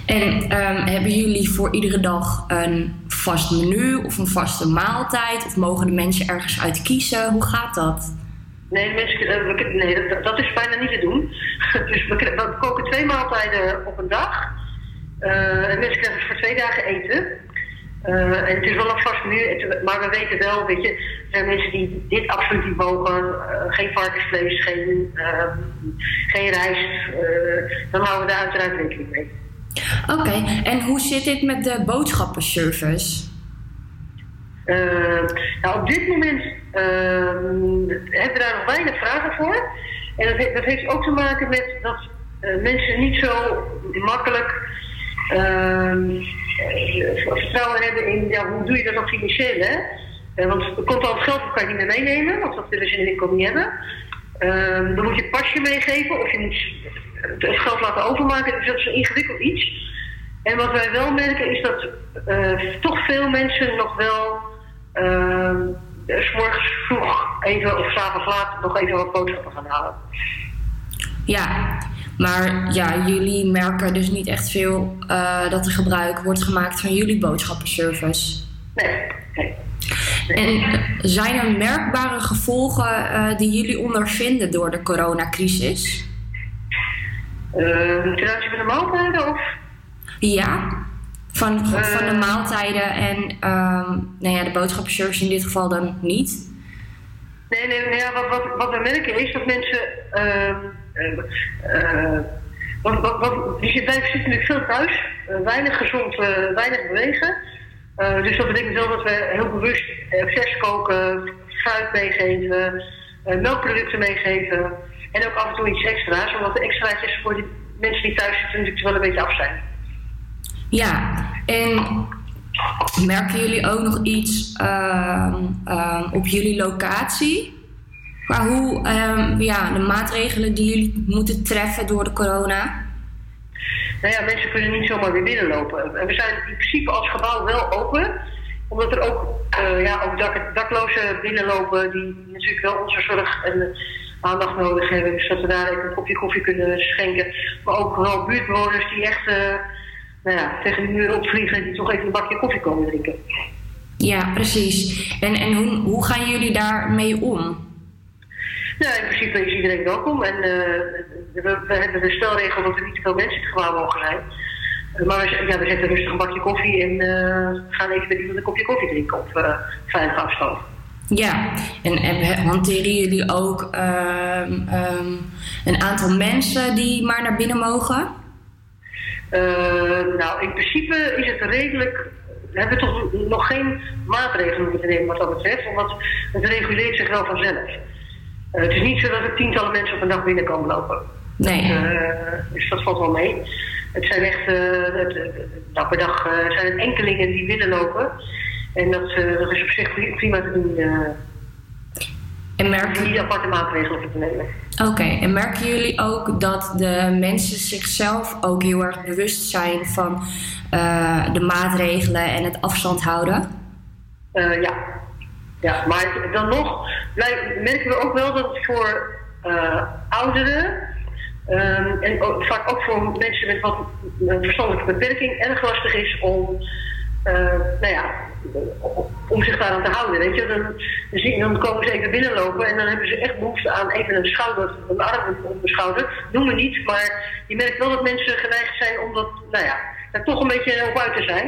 En hebben jullie voor iedere dag een vast menu of een vaste maaltijd? Of mogen de mensen ergens uit kiezen? Hoe gaat dat? Nee, dat is bijna niet te doen. Dus we koken 2 maaltijden op een dag. En mensen krijgen voor 2 dagen eten. En het is wel een vast menu, maar we weten wel, weet je, er zijn mensen die dit absoluut niet mogen. Geen varkensvlees, geen rijst. Dan houden we daar uiteraard rekening mee. Oké, en hoe zit dit met de boodschappenservice? Op dit moment hebben we daar nog weinig vragen voor. En dat heeft ook te maken met dat mensen niet zo makkelijk vertrouwen hebben in hoe doe je dat dan financieel, hè? Want er komt al het geld, dat kan je niet meer meenemen, want dat willen ze in de winkel niet hebben. Dan moet je een pasje meegeven of je moet het geld laten overmaken, dus dat is een ingewikkeld iets. En wat wij wel merken is dat toch veel mensen nog wel s'morgens vroeg even of s'avonds laat nog even wat boodschappen gaan halen. Ja, maar ja, jullie merken dus niet echt veel dat er gebruik wordt gemaakt van jullie boodschappenservice. Nee. En zijn er merkbare gevolgen die jullie ondervinden door de coronacrisis? Ten aanzien van de maaltijden of? Ja, van de maaltijden en nou ja, de boodschappenservice in dit geval dan niet. Nee, wat we merken is dat mensen... wij zitten natuurlijk veel thuis, weinig gezond, weinig bewegen. Dus dat betekent wel dat we heel bewust vers koken, fruit meegeven, melkproducten meegeven. En ook af en toe iets extra's, omdat de extraatjes voor die mensen die thuis zitten natuurlijk wel een beetje af zijn. Ja, en merken jullie ook nog iets op jullie locatie? Maar hoe de maatregelen die jullie moeten treffen door de corona? Nou ja, mensen kunnen niet zomaar weer binnenlopen. En we zijn in principe als gebouw wel open. Omdat er ook, daklozen binnenlopen die natuurlijk wel onze zorg en aandacht nodig hebben. Dus dat we daar even een kopje koffie kunnen schenken. Maar ook wel buurtbewoners die echt tegen de muur opvliegen, die toch even een bakje koffie komen drinken. Ja, precies. En hoe gaan jullie daarmee om? Nou, in principe is iedereen welkom en we hebben de stelregel dat er niet te veel mensen in het gebouw mogen zijn. Maar we zetten rustig een bakje koffie en gaan even met iemand een kopje koffie drinken op veilige afstand. Ja, en hanteren jullie ook een aantal mensen die maar naar binnen mogen? In principe is het redelijk... We hebben toch nog geen maatregelen moeten nemen wat dat betreft, omdat het reguleert zich wel vanzelf. Het is niet zo dat er tientallen mensen op een dag binnen komen lopen. Nee. Dus dat valt wel mee. Het zijn echt, per dag zijn het enkelingen die binnenlopen. En dat is op zich prima te doen. En merken jullie aparte maatregelen te nemen? Oké, en merken jullie ook dat de mensen zichzelf ook heel erg bewust zijn van de maatregelen en het afstand houden? Ja, maar dan nog merken we ook wel dat het voor ouderen en vaak ook voor mensen met wat verstandelijke beperking erg lastig is om zich daaraan te houden. Weet je? Dan komen ze even binnenlopen en dan hebben ze echt behoefte aan even een schouder, een arm op de schouder. Doen we niet, maar je merkt wel dat mensen geneigd zijn om daar toch een beetje op uit te zijn.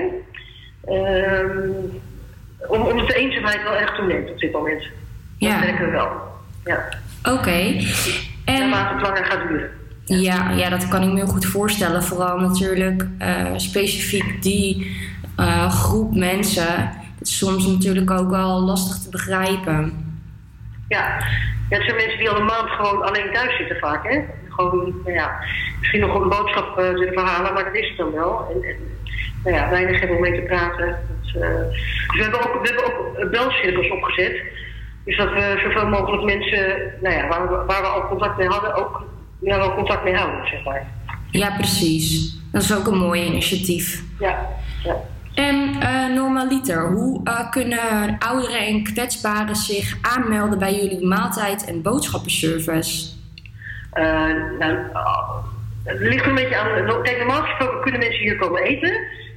Omdat de eenzaamheid wel erg toeneemt op dit moment. Ja. Dat merken we wel. Ja. Oké. En laat het langer gaat duren. Ja, dat kan ik me heel goed voorstellen. Vooral natuurlijk specifiek die groep mensen. Dat is soms natuurlijk ook wel lastig te begrijpen. Ja, het zijn mensen die al een maand gewoon alleen thuis zitten vaak. Hè? Gewoon, misschien nog een boodschap te verhalen, maar dat is het dan wel. En weinig hebben om mee te praten. Dus we hebben ook belcirkels opgezet. Dus dat we zoveel mogelijk mensen, waar we al contact mee hadden, ook wel contact mee houden, zeg maar. Ja, precies. Dat is ook een mooi initiatief. Ja. En normaliter, hoe kunnen ouderen en kwetsbaren zich aanmelden bij jullie maaltijd- en boodschappenservice? Het ligt een beetje aan... Kijk, normaal gesproken kunnen mensen hier komen eten.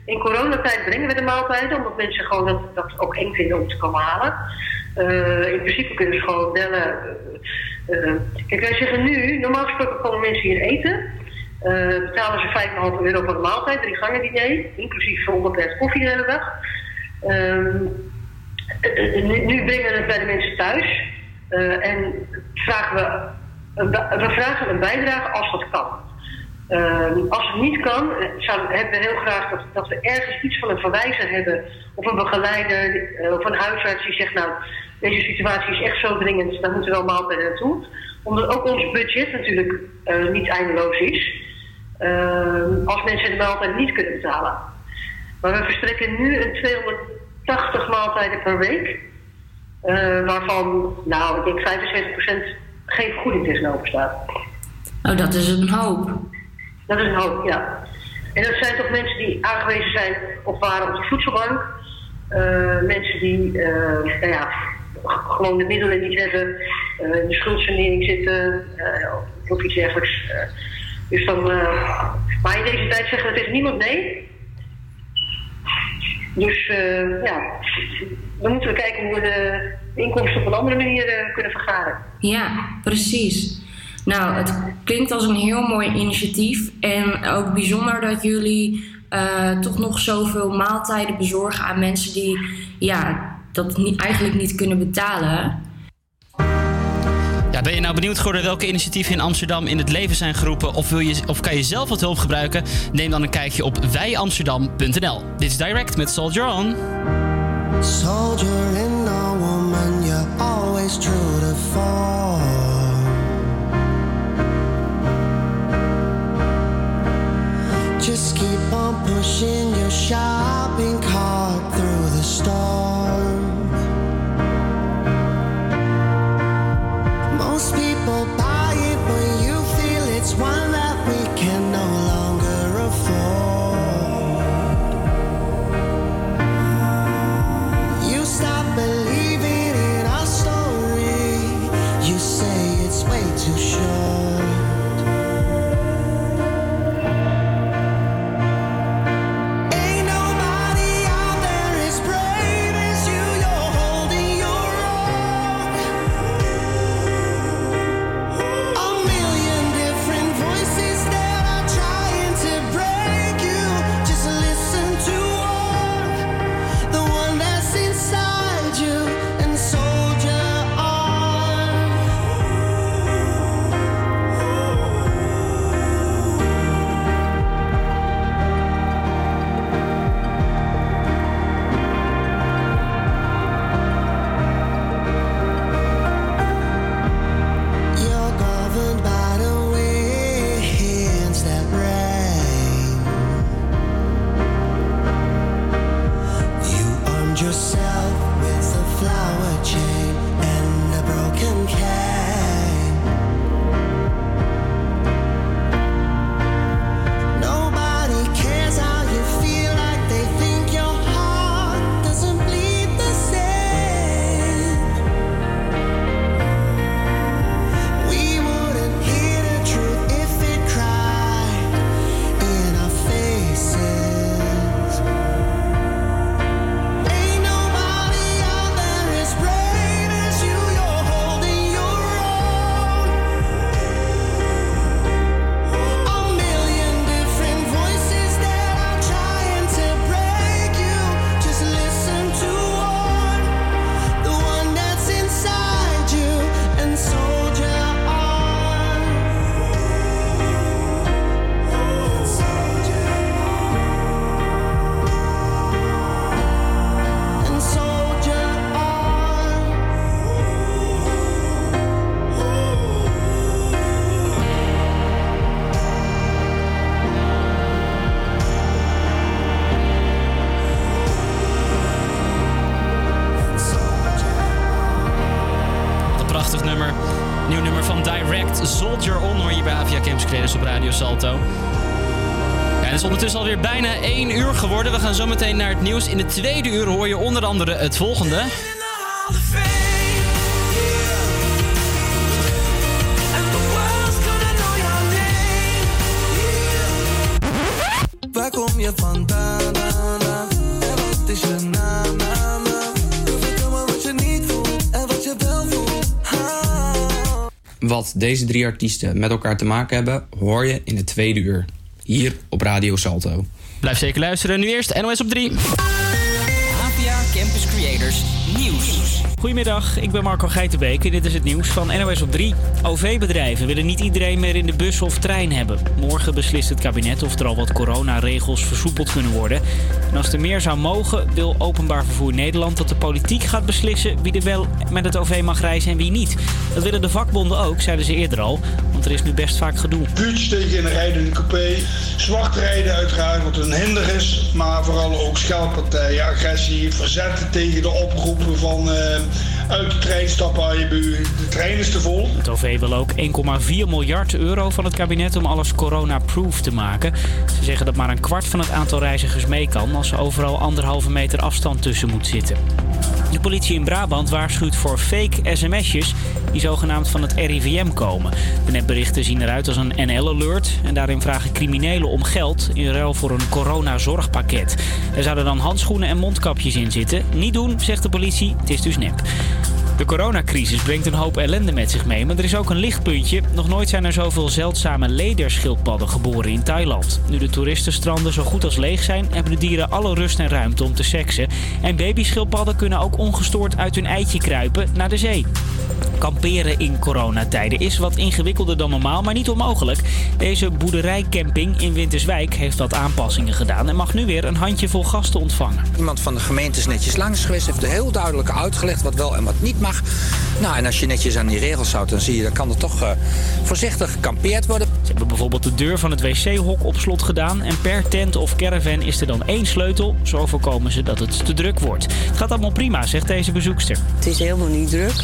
In coronatijd brengen we de maaltijden, omdat mensen gewoon dat ook eng vinden om te komen halen. In principe kunnen ze gewoon bellen. Kijk, wij zeggen nu, normaal gesproken komen mensen hier eten. Betalen ze €5,5 voor de maaltijd, 3 gangen diner, inclusief voor onbeperkt koffie de hele dag. Nu brengen we het bij de mensen thuis en vragen we vragen een bijdrage als dat kan. Als het niet kan, hebben we heel graag dat we ergens iets van een verwijzer hebben of een begeleider of een huisarts die zegt, deze situatie is echt zo dringend, daar moeten we allemaal bij naartoe. Omdat ook ons budget natuurlijk niet eindeloos is, als mensen de maaltijd niet kunnen betalen. Maar we verstrekken nu een 280 maaltijden per week, waarvan ik denk 75% geen vergoeding tegenover staat. Oh, dat is een hoop. Dat is een hoop, ja. En dat zijn toch mensen die aangewezen zijn of waren op de voedselbank. Mensen die gewoon de middelen niet hebben, in de schuldsanering zitten of iets dergelijks. Dus dan, maar in deze tijd zeggen we tegen niemand nee. Dus ja, dan moeten we kijken hoe we de inkomsten op een andere manier kunnen vergaren. Ja, precies. Nou, het klinkt als een heel mooi initiatief en ook bijzonder dat jullie toch nog zoveel maaltijden bezorgen aan mensen die ja, dat eigenlijk niet kunnen betalen. Ja, ben je nou benieuwd geworden welke initiatieven in Amsterdam in het leven zijn geroepen of kan je zelf wat hulp gebruiken? Neem dan een kijkje op wijamsterdam.nl. Dit is Direct met Soldier On. Soldier in a woman, you're always true to fall. Just keep on pushing your shopping cart through the storm. Most people buy it when you feel it's one that we can no longer afford. You stop believing in our story. You say it's way too short. Salto. Ja, het is ondertussen alweer bijna 1 uur geworden. We gaan zo meteen naar het nieuws. In de tweede uur hoor je onder andere het volgende. Waar kom je vandaan? Wat is je naam? Vertel me wat je niet voelt en wat je wel voelt. Wat deze 3 artiesten met elkaar te maken hebben, hoor je in de tweede uur. Hier op Radio Salto. Blijf zeker luisteren. Nu eerst NOS op 3. HPA Campus Creators Nieuws. Goedemiddag, ik ben Marco Geitenbeek en dit is het nieuws van NOS op 3. OV-bedrijven willen niet iedereen meer in de bus of trein hebben. Morgen beslist het kabinet of er al wat coronaregels versoepeld kunnen worden. En als er meer zou mogen, wil Openbaar Vervoer Nederland dat de politiek gaat beslissen wie er wel met het OV mag reizen en wie niet. Dat willen de vakbonden ook, zeiden ze eerder al, want er is nu best vaak gedoe. Buurt steken in een rijdende coupé, zwart rijden uiteraard wat een hinder is, maar vooral ook scheldpartijen, agressie, verzetten tegen de oproepen van uit de trein stappen aan je buurt. De trein is te vol. Het OV wil ook 1,4 miljard euro van het kabinet om alles corona-proof te maken. Ze zeggen dat maar een kwart van het aantal reizigers mee kan als er overal 1,5 meter afstand tussen moet zitten. De politie in Brabant waarschuwt voor fake sms'jes die zogenaamd van het RIVM komen. De netberichten zien eruit als een NL-alert en daarin vragen criminelen om geld in ruil voor een coronazorgpakket. Er zouden dan handschoenen en mondkapjes in zitten. Niet doen, zegt de politie, het is dus nep. De coronacrisis brengt een hoop ellende met zich mee, maar er is ook een lichtpuntje. Nog nooit zijn er zoveel zeldzame lederschildpadden geboren in Thailand. Nu de toeristenstranden zo goed als leeg zijn, hebben de dieren alle rust en ruimte om te seksen. En babyschildpadden kunnen ook ongestoord uit hun eitje kruipen naar de zee. Kamperen in coronatijden is wat ingewikkelder dan normaal, maar niet onmogelijk. Deze boerderijcamping in Winterswijk heeft wat aanpassingen gedaan en mag nu weer een handjevol gasten ontvangen. Iemand van de gemeente is netjes langs geweest, heeft heel duidelijk uitgelegd wat wel en wat niet mag. Nou, en als je netjes aan die regels houdt, dan zie je, dan kan er toch voorzichtig gekampeerd worden. Ze hebben bijvoorbeeld de deur van het wc-hok op slot gedaan en per tent of caravan is er dan 1 sleutel. Zo voorkomen ze dat het te druk wordt. Het gaat allemaal prima, zegt deze bezoekster. Het is helemaal niet druk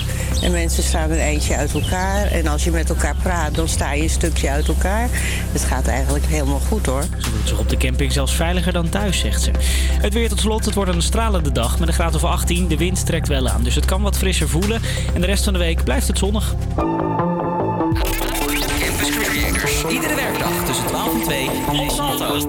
en mensen staan een eindje uit elkaar. En als je met elkaar praat, dan sta je een stukje uit elkaar. Het gaat eigenlijk helemaal goed, hoor. Ze voelt zich op de camping zelfs veiliger dan thuis, zegt ze. Het weer tot slot, het wordt een stralende dag met een graad of 18. De wind trekt wel aan, dus het kan wat frisser voelen. En de rest van de week blijft het zonnig. Campus Creators. Iedere werkdag tussen 12 en 2 op Salto.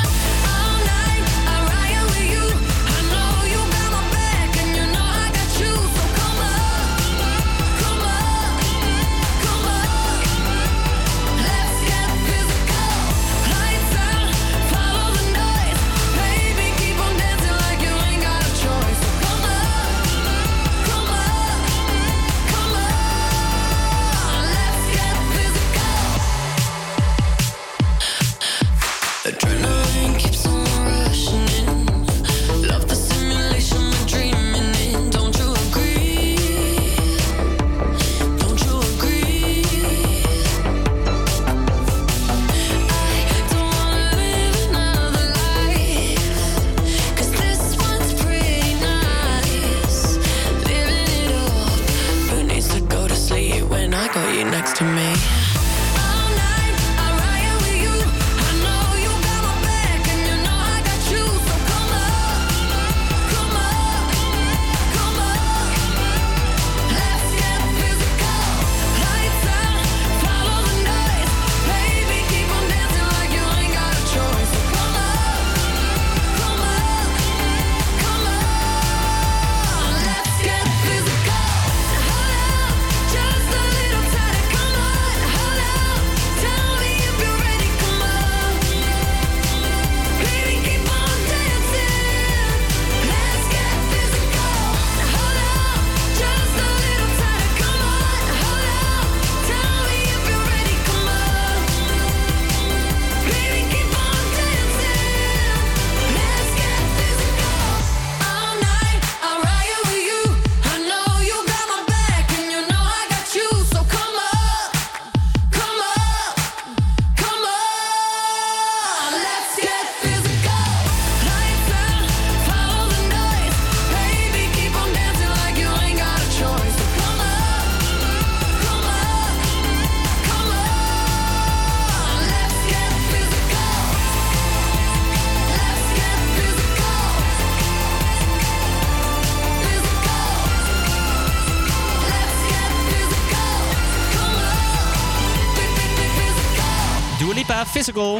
Physical.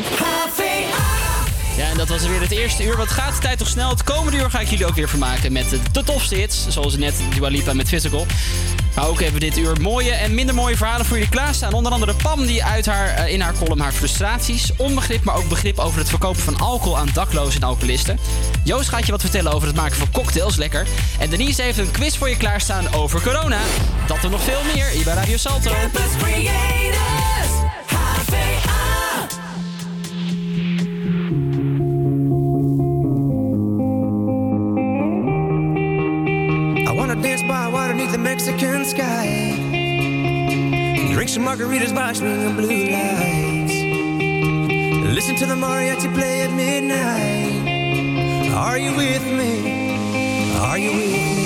Ja, en dat was weer het eerste uur. Wat gaat de tijd toch snel? Het komende uur ga ik jullie ook weer vermaken met de tofste hits. Zoals net Dua Lipa met Physical. Maar ook hebben we dit uur mooie en minder mooie verhalen voor jullie klaarstaan. Onder andere Pam die uit haar, in haar column haar frustraties, onbegrip, maar ook begrip over het verkopen van alcohol aan daklozen en alcoholisten. Joost gaat je wat vertellen over het maken van cocktails, lekker. En Denise heeft een quiz voor je klaarstaan over corona. Dat en nog veel meer hier bij Radio Salto. Campus Creators, HVA. I wanna dance by water beneath the Mexican sky. Drink some margaritas by swinging blue lights. Listen to the mariachi play at midnight. Are you with me? Are you with me?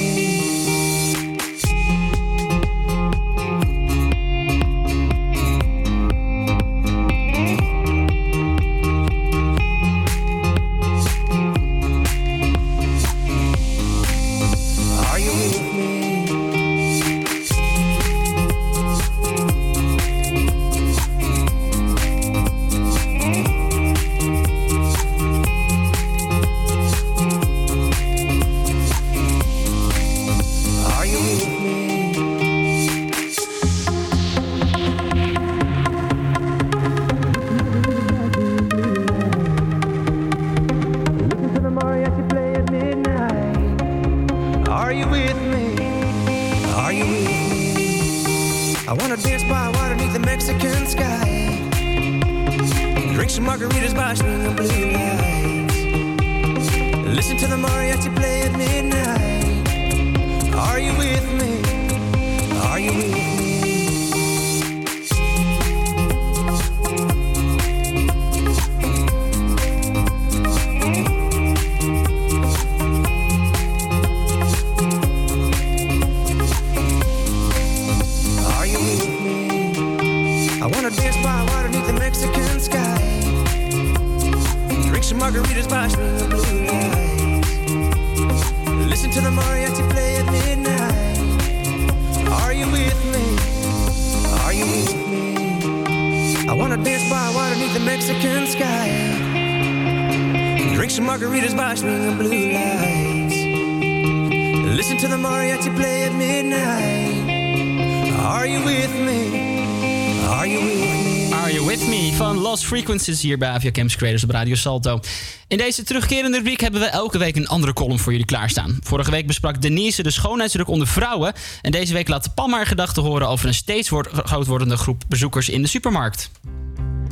Frequencies hier bij Avia Campus Creators op Radio Salto. In deze terugkerende rubriek hebben we elke week een andere column voor jullie klaarstaan. Vorige week besprak Denise de schoonheidsdruk onder vrouwen. En deze week laat Pam haar gedachten horen over een steeds groot wordende groep bezoekers in de supermarkt.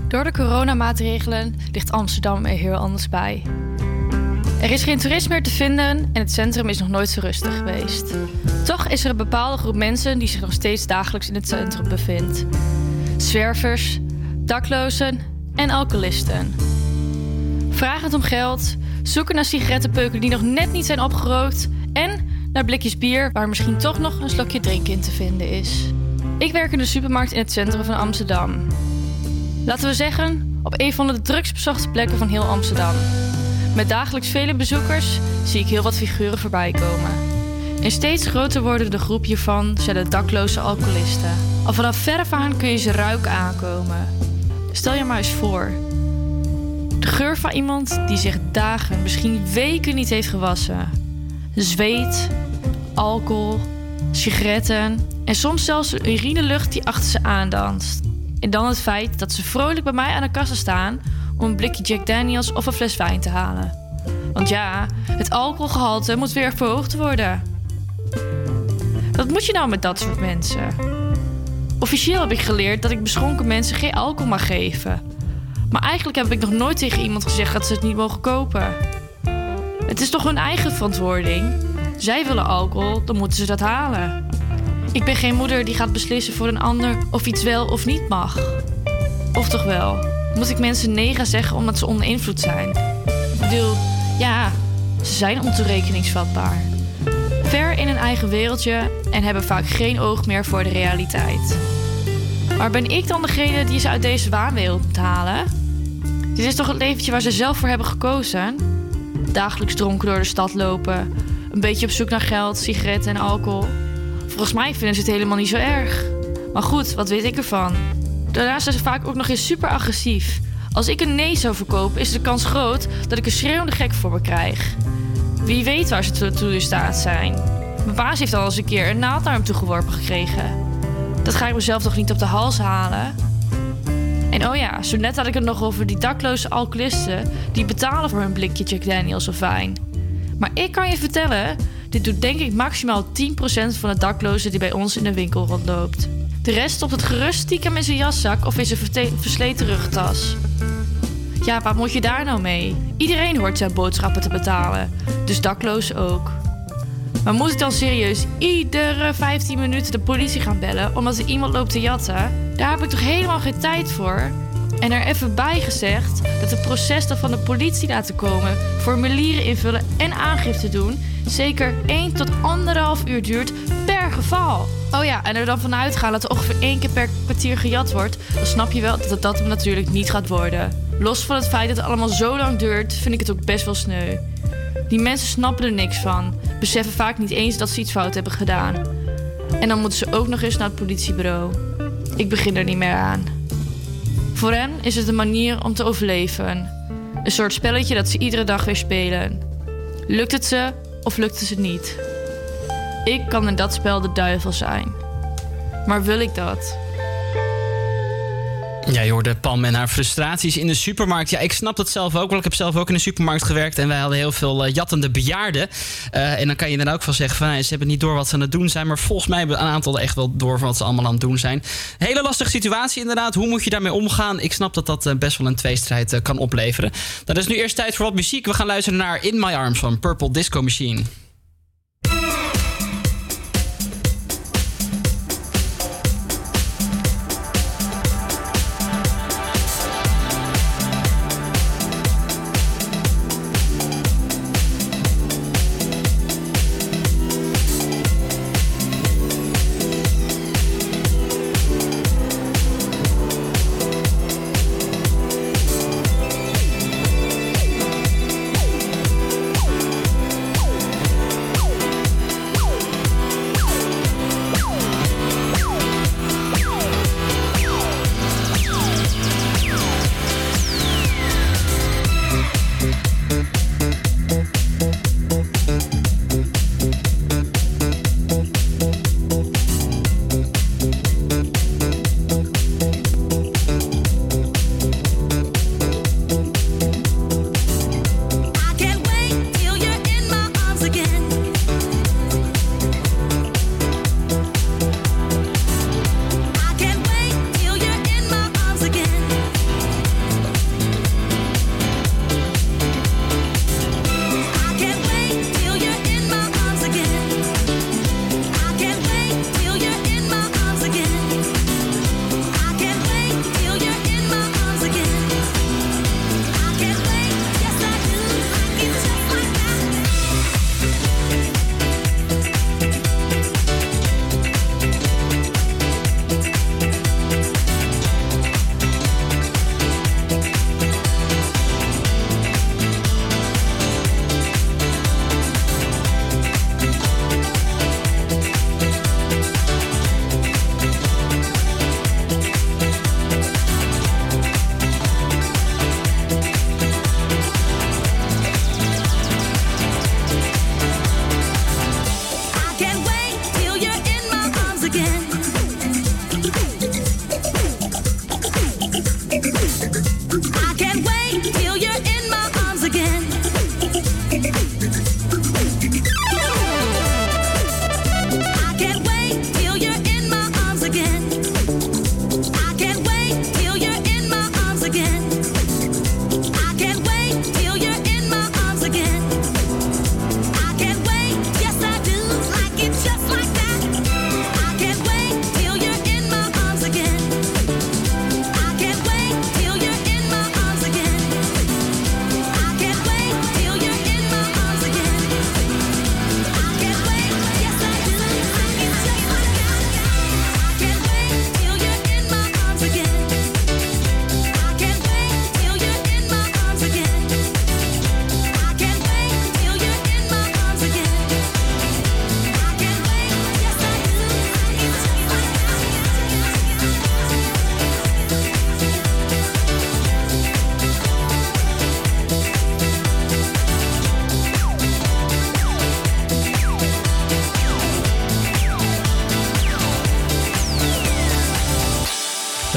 Door de coronamaatregelen ligt Amsterdam er heel anders bij. Er is geen toerist meer te vinden en het centrum is nog nooit zo rustig geweest. Toch is er een bepaalde groep mensen die zich nog steeds dagelijks in het centrum bevindt. Zwervers, daklozen en alcoholisten. Vragend om geld, zoeken naar sigarettenpeuken die nog net niet zijn opgerookt en naar blikjes bier waar misschien toch nog een slokje drinken in te vinden is. Ik werk in de supermarkt in het centrum van Amsterdam. Laten we zeggen, op een van de drukst bezochte plekken van heel Amsterdam. Met dagelijks vele bezoekers zie ik heel wat figuren voorbij komen. En steeds groter wordende groep hiervan zijn de dakloze alcoholisten. Al vanaf verf aan kun je ze ruiken aankomen. Stel je maar eens voor. De geur van iemand die zich dagen, misschien weken niet heeft gewassen. Zweet, alcohol, sigaretten en soms zelfs een urinelucht die achter ze aandanst. En dan het feit dat ze vrolijk bij mij aan de kassa staan om een blikje Jack Daniels of een fles wijn te halen. Want ja, het alcoholgehalte moet weer verhoogd worden. Wat moet je nou met dat soort mensen? Officieel heb ik geleerd dat ik beschonken mensen geen alcohol mag geven. Maar eigenlijk heb ik nog nooit tegen iemand gezegd dat ze het niet mogen kopen. Het is toch hun eigen verantwoording? Zij willen alcohol, dan moeten ze dat halen. Ik ben geen moeder die gaat beslissen voor een ander of iets wel of niet mag. Of toch wel, moet ik mensen nee gaan zeggen omdat ze onder invloed zijn? Ik bedoel, ja, ze zijn ontoerekeningsvatbaar. Ver in hun eigen wereldje en hebben vaak geen oog meer voor de realiteit. Maar ben ik dan degene die ze uit deze waanwereld moet halen? Dit is toch het leventje waar ze zelf voor hebben gekozen? Dagelijks dronken door de stad lopen, een beetje op zoek naar geld, sigaretten en alcohol. Volgens mij vinden ze het helemaal niet zo erg. Maar goed, wat weet ik ervan? Daarnaast zijn ze vaak ook nog eens super agressief. Als ik een nee zou verkopen, is de kans groot dat ik een schreeuwende gek voor me krijg. Wie weet waar ze toe in staat zijn. Mijn baas heeft al eens een keer een naald naar hem toegeworpen gekregen. Dat ga ik mezelf toch niet op de hals halen? En oh ja, zo net had ik het nog over die dakloze alcoholisten die betalen voor hun blikje Jack Daniels of wijn. Maar ik kan je vertellen, dit doet denk ik maximaal 10% van de daklozen die bij ons in de winkel rondloopt. De rest stopt het gerust stiekem in zijn jaszak of in zijn versleten rugtas. Ja, wat moet je daar nou mee? Iedereen hoort zijn boodschappen te betalen, dus daklozen ook. Maar moet ik dan serieus iedere 15 minuten de politie gaan bellen omdat er iemand loopt te jatten? Daar heb ik toch helemaal geen tijd voor? En er even bij gezegd dat het proces dat van de politie laten komen, formulieren invullen en aangifte doen, zeker 1 tot 1,5 uur duurt per geval. Oh ja, en er dan vanuit gaan dat er ongeveer 1 keer per kwartier gejat wordt, dan snap je wel dat het dat natuurlijk niet gaat worden. Los van het feit dat het allemaal zo lang duurt, vind ik het ook best wel sneu. Die mensen snappen er niks van, beseffen vaak niet eens dat ze iets fout hebben gedaan. En dan moeten ze ook nog eens naar het politiebureau. Ik begin er niet meer aan. Voor hen is het een manier om te overleven. Een soort spelletje dat ze iedere dag weer spelen. Lukt het ze of lukt het ze niet? Ik kan in dat spel de duivel zijn. Maar wil ik dat? Ja, je hoorde Pam en haar frustraties in de supermarkt. Ja, ik snap dat zelf ook, want ik heb zelf ook in de supermarkt gewerkt. En wij hadden heel veel jattende bejaarden. En dan kan je er ook van zeggen van, ze hebben niet door wat ze aan het doen zijn. Maar volgens mij hebben een aantal echt wel door van wat ze allemaal aan het doen zijn. Hele lastige situatie inderdaad. Hoe moet je daarmee omgaan? Ik snap dat dat best wel een tweestrijd kan opleveren. Dat is nu eerst tijd voor wat muziek. We gaan luisteren naar In My Arms van Purple Disco Machine.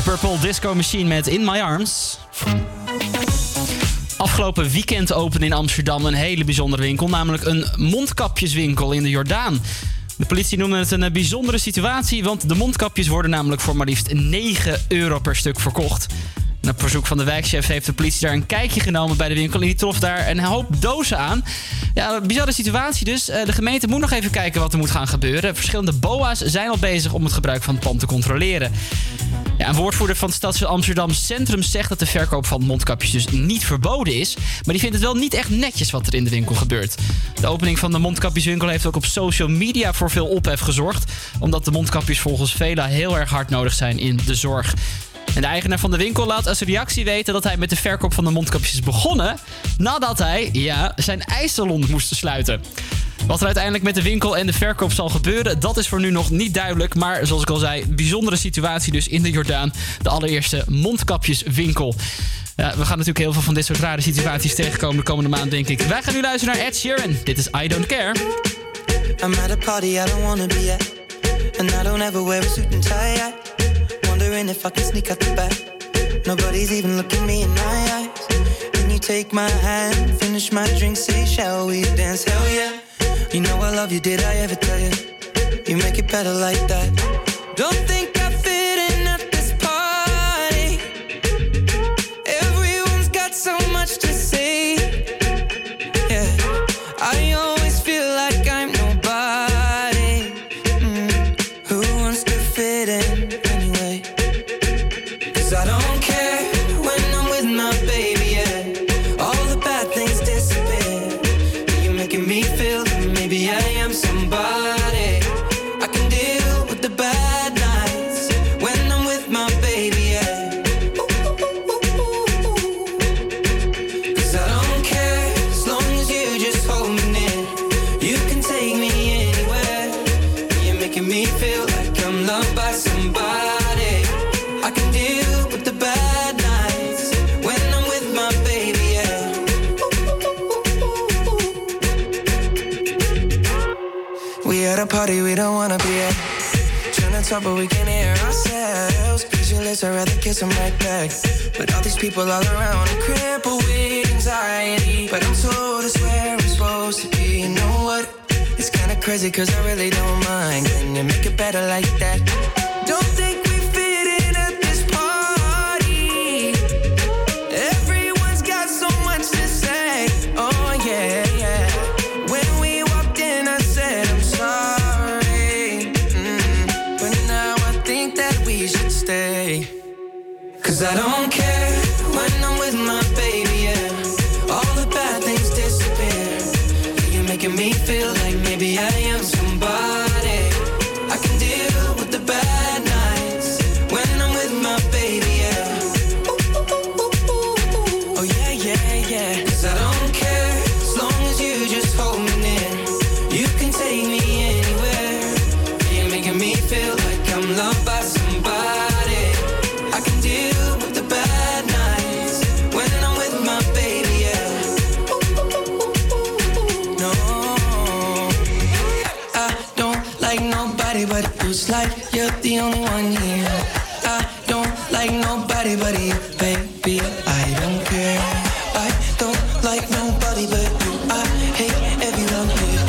Purple Disco Machine met In My Arms. Afgelopen weekend opende in Amsterdam een hele bijzondere winkel, namelijk een mondkapjeswinkel in de Jordaan. De politie noemde het een bijzondere situatie, want de mondkapjes worden namelijk voor maar liefst €9 per stuk verkocht. En op verzoek van de wijkchef heeft de politie daar een kijkje genomen bij de winkel en die trof daar een hoop dozen aan. Ja, een bizarre situatie dus. De gemeente moet nog even kijken wat er moet gaan gebeuren. Verschillende BOA's zijn al bezig om het gebruik van het pand te controleren. Ja, een woordvoerder van het Stads Amsterdam Centrum zegt dat de verkoop van mondkapjes dus niet verboden is. Maar die vindt het wel niet echt netjes wat er in de winkel gebeurt. De opening van de mondkapjeswinkel heeft ook op social media voor veel ophef gezorgd. Omdat de mondkapjes volgens velen heel erg hard nodig zijn in de zorg. En de eigenaar van de winkel laat als reactie weten dat hij met de verkoop van de mondkapjes is begonnen nadat hij, zijn ijssalon moest sluiten. Wat er uiteindelijk met de winkel en de verkoop zal gebeuren, dat is voor nu nog niet duidelijk. Maar zoals ik al zei, bijzondere situatie dus in de Jordaan. De allereerste mondkapjeswinkel. Ja, we gaan natuurlijk heel veel van dit soort rare situaties tegenkomen de komende maand, denk ik. Wij gaan nu luisteren naar Ed Sheeran. Dit is I Don't Care. I'm at a party I don't wanna be at. And I don't ever wear a suit and tie at. Wondering if I can sneak out the back. Nobody's even looking me in my eyes. Can you take my hand, finish my drink, say shall we dance, hell yeah. You know I love you, did I ever tell you? You make it better like that. Don't think I fit in at this party. Everyone's got so much to say. Yeah, I always feel like I'm nobody. Who wants to fit in anyway? 'Cause I don't care when I'm with my baby, yeah. All the bad things disappear. You're making me feel maybe I am somebody. I can deal with the bad nights when I'm with my baby, yeah. Ooh. 'Cause I don't care as long as you just hold me near. You can take me anywhere. You're making me feel like I'm loved by somebody. I can deal with the bad nights when I'm with my baby, yeah. Ooh. We at a party we don't wanna be at. Trying to talk but we can hear ourselves. Speechless, I'd rather kiss 'em right back. But all these people all around, I'm crippled with anxiety. But I'm told it's where I'm supposed to be. You know what? It's kinda crazy 'cause I really don't mind. Can you make it better like that? Don't think we fit in at this party. Everyone's got so much to say. Oh yeah. When we walked in, I said I'm sorry. But now I think that we should stay. 'Cause I don't care when I'm with my baby, yeah. All the bad things disappear. You're making me feel like maybe I am somebody. I can deal with the bad nights when I'm with my baby, yeah. Ooh. Oh yeah. 'Cause I don't care as long as you just hold me near. You can take me anywhere. You're making me feel like I'm loved by somebody. I can deal with the bad nights when I'm with my baby, yeah. No, I don't like nobody, but it feels like you're the only one here. I don't like nobody, but you, baby, I don't care. I don't like nobody, but you, I hate everyone here.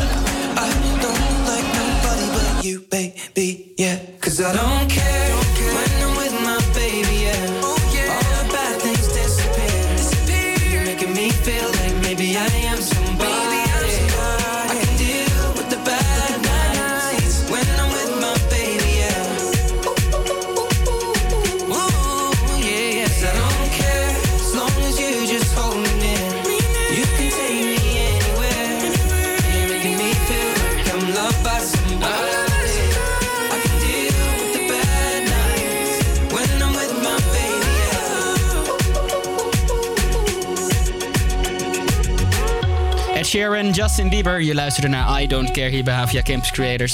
I don't like nobody, but you, baby, yeah. 'Cause I don't care when I'm with my baby, yeah. All the bad things disappear. You're making me feel like maybe I am somebody. I can deal with the bad nights when I'm with my baby, yeah. Ooh, yeah. 'Cause I don't care as long as you just hold me near. You can take me anywhere. You're making me feel like I'm loved by somebody. I can deal with the bad nights when I'm with my baby, Ed Sheeran, Justin Bieber. Je luisterde naar I Don't Care hier bij HVA Campus Creators.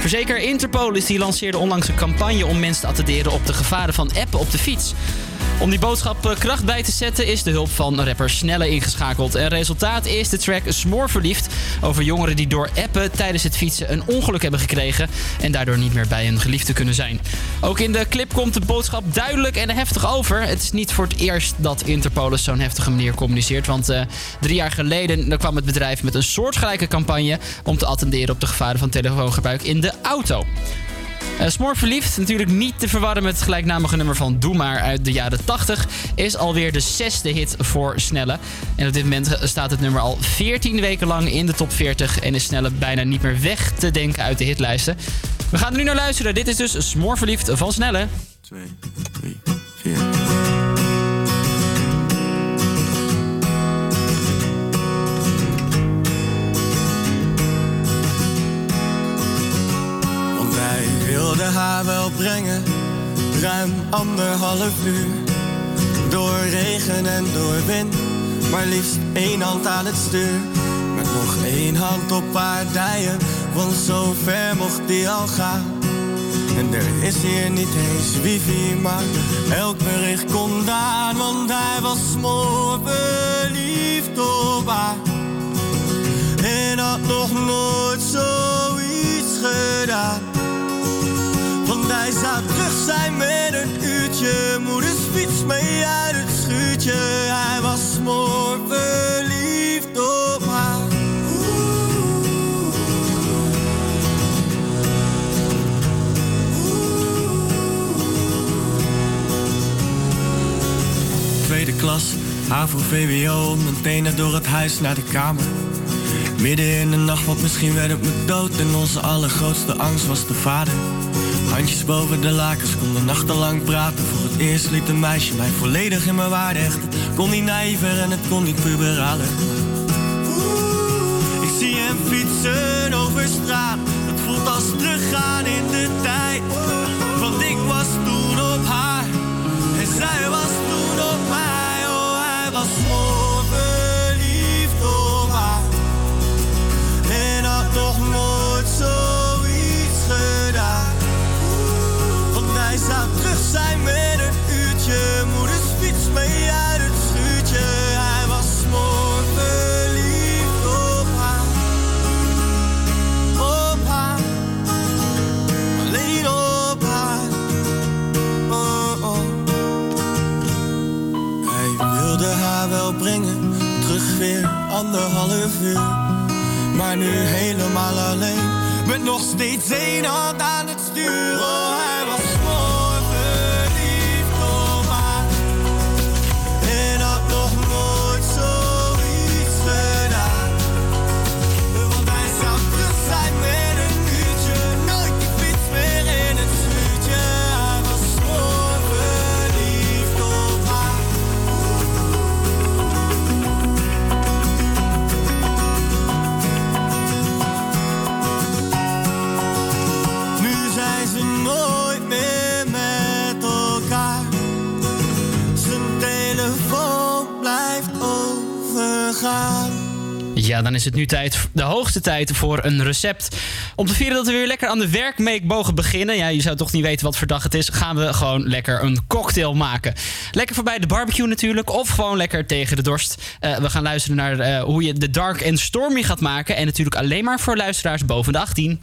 Verzeker Interpolis die lanceerde onlangs een campagne om mensen te attenderen op de gevaren van appen op de fiets. Om die boodschap kracht bij te zetten is de hulp van rapper Snelle ingeschakeld. En resultaat is de track Smoorverliefd over jongeren die door appen tijdens het fietsen een ongeluk hebben gekregen en daardoor niet meer bij hun geliefde kunnen zijn. Ook in de clip komt de boodschap duidelijk en heftig over. Het is niet voor het eerst dat Interpolis zo'n heftige manier communiceert, want 3 jaar geleden dan kwam het bedrijf met een soortgelijke campagne om te attenderen op de gevaren van telefoongebruik in de auto. Smoorverliefd, natuurlijk niet te verwarren met het gelijknamige nummer van Doe Maar uit de jaren 80... is alweer de 6e hit voor Snelle. En op dit moment staat het nummer al 14 weken lang in de top 40... en is Snelle bijna niet meer weg te denken uit de hitlijsten. We gaan er nu naar luisteren. Dit is dus Smoorverliefd van Snelle. 2, 3, 4... haar wel brengen, ruim 1,5 uur. Door regen en door wind, maar liefst 1 hand aan het stuur. Met nog 1 hand op haar dijen, want zo ver mocht die al gaan. En er is hier niet eens wifi, maar elk bericht komt aan. Want hij was smoorverliefd op haar en had nog nooit zoiets gedaan. Want hij zou terug zijn met een uurtje, moeders fiets mee uit het schuurtje. Hij was smoorverliefd op haar. Tweede klas, HAVO-VWO, mijn tenen door het huis naar de kamer. Midden in de nacht, want misschien werd het me dood. En onze allergrootste angst was de vader. Handjes boven de lakens, konden nachtenlang praten. Voor het eerst liet een meisje mij volledig in mijn waarde hechten. Kon niet naïver en het kon niet puberaler. Ik zie hem fietsen over straat. Het voelt als teruggaan in de tijd. Want ik was toen op haar en zij was toen op mij. Oh, hij was smoorverliefd op haar en had nog nooit zoiets gedaan. Hij zou terug zijn met een uurtje, moeders fiets mee uit het schuurtje. Hij was smoorverliefd op haar, op haar, alleen op haar. Oh, oh. Hij wilde haar wel brengen, terug weer 1,5 uur. Maar nu helemaal alleen, met nog steeds 1 hand aan het stuur. Oh, hij was ja, dan is het nu tijd, de hoogste tijd voor een recept. Om te vieren dat we weer lekker aan de werkweek mogen beginnen. Ja, je zou toch niet weten wat voor dag het is. Gaan we gewoon lekker een cocktail maken. Lekker voorbij de barbecue natuurlijk. Of gewoon lekker tegen de dorst. We gaan luisteren naar hoe je de dark en stormy gaat maken. En natuurlijk alleen maar voor luisteraars boven de 18.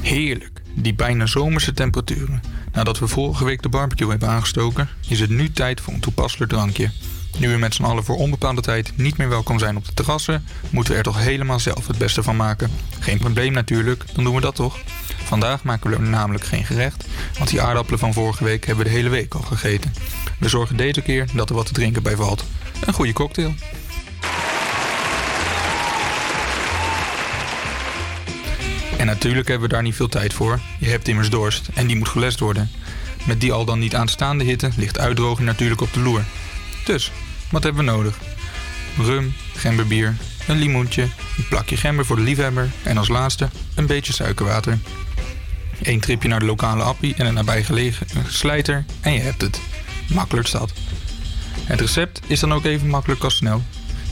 Heerlijk, die bijna zomerse temperaturen. Nadat we vorige week de barbecue hebben aangestoken, is het nu tijd voor een toepasselijk drankje. Nu we met z'n allen voor onbepaalde tijd niet meer welkom zijn op de terrassen, moeten we er toch helemaal zelf het beste van maken. Geen probleem natuurlijk, dan doen we dat toch? Vandaag maken we namelijk geen gerecht, want die aardappelen van vorige week hebben we de hele week al gegeten. We zorgen deze keer dat er wat te drinken bij valt. Een goede cocktail. En natuurlijk hebben we daar niet veel tijd voor. Je hebt immers dorst en die moet gelest worden. Met die al dan niet aanstaande hitte ligt uitdrogen natuurlijk op de loer. Dus, wat hebben we nodig? Rum, gemberbier, een limoentje, een plakje gember voor de liefhebber en als laatste een beetje suikerwater. 1 tripje naar de lokale appie en een nabijgelegen slijter en je hebt het. Makkelijk staat. Het recept is dan ook even makkelijk als snel.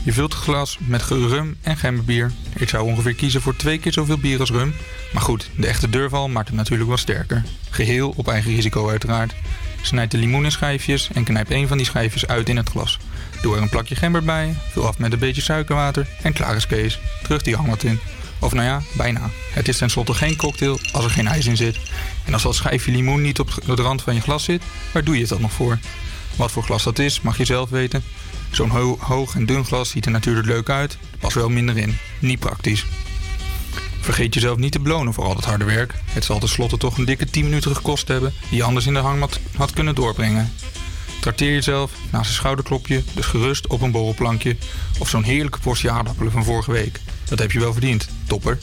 Je vult het glas met rum en gemberbier. Ik zou ongeveer kiezen voor 2 keer zoveel bier als rum. Maar goed, de echte deurval maakt het natuurlijk wel sterker. Geheel op eigen risico uiteraard. Snijd de limoen in schijfjes en knijp 1 van die schijfjes uit in het glas. Doe er een plakje gember bij, vul af met een beetje suikerwater en klaar is Kees. Terug die hangmat in. Of nou ja, bijna. Het is tenslotte geen cocktail als er geen ijs in zit. En als dat schijfje limoen niet op de rand van je glas zit, waar doe je het dan nog voor? Wat voor glas dat is, mag je zelf weten. Zo'n hoog en dun glas ziet er natuurlijk leuk uit, pas wel minder in. Niet praktisch. Vergeet jezelf niet te belonen voor al dat harde werk. Het zal tenslotte toch een dikke 10 minuten gekost hebben die je anders in de hangmat had kunnen doorbrengen. Trakteer jezelf naast een schouderklopje, dus gerust op een borrelplankje of zo'n heerlijke portie aardappelen van vorige week. Dat heb je wel verdiend, topper.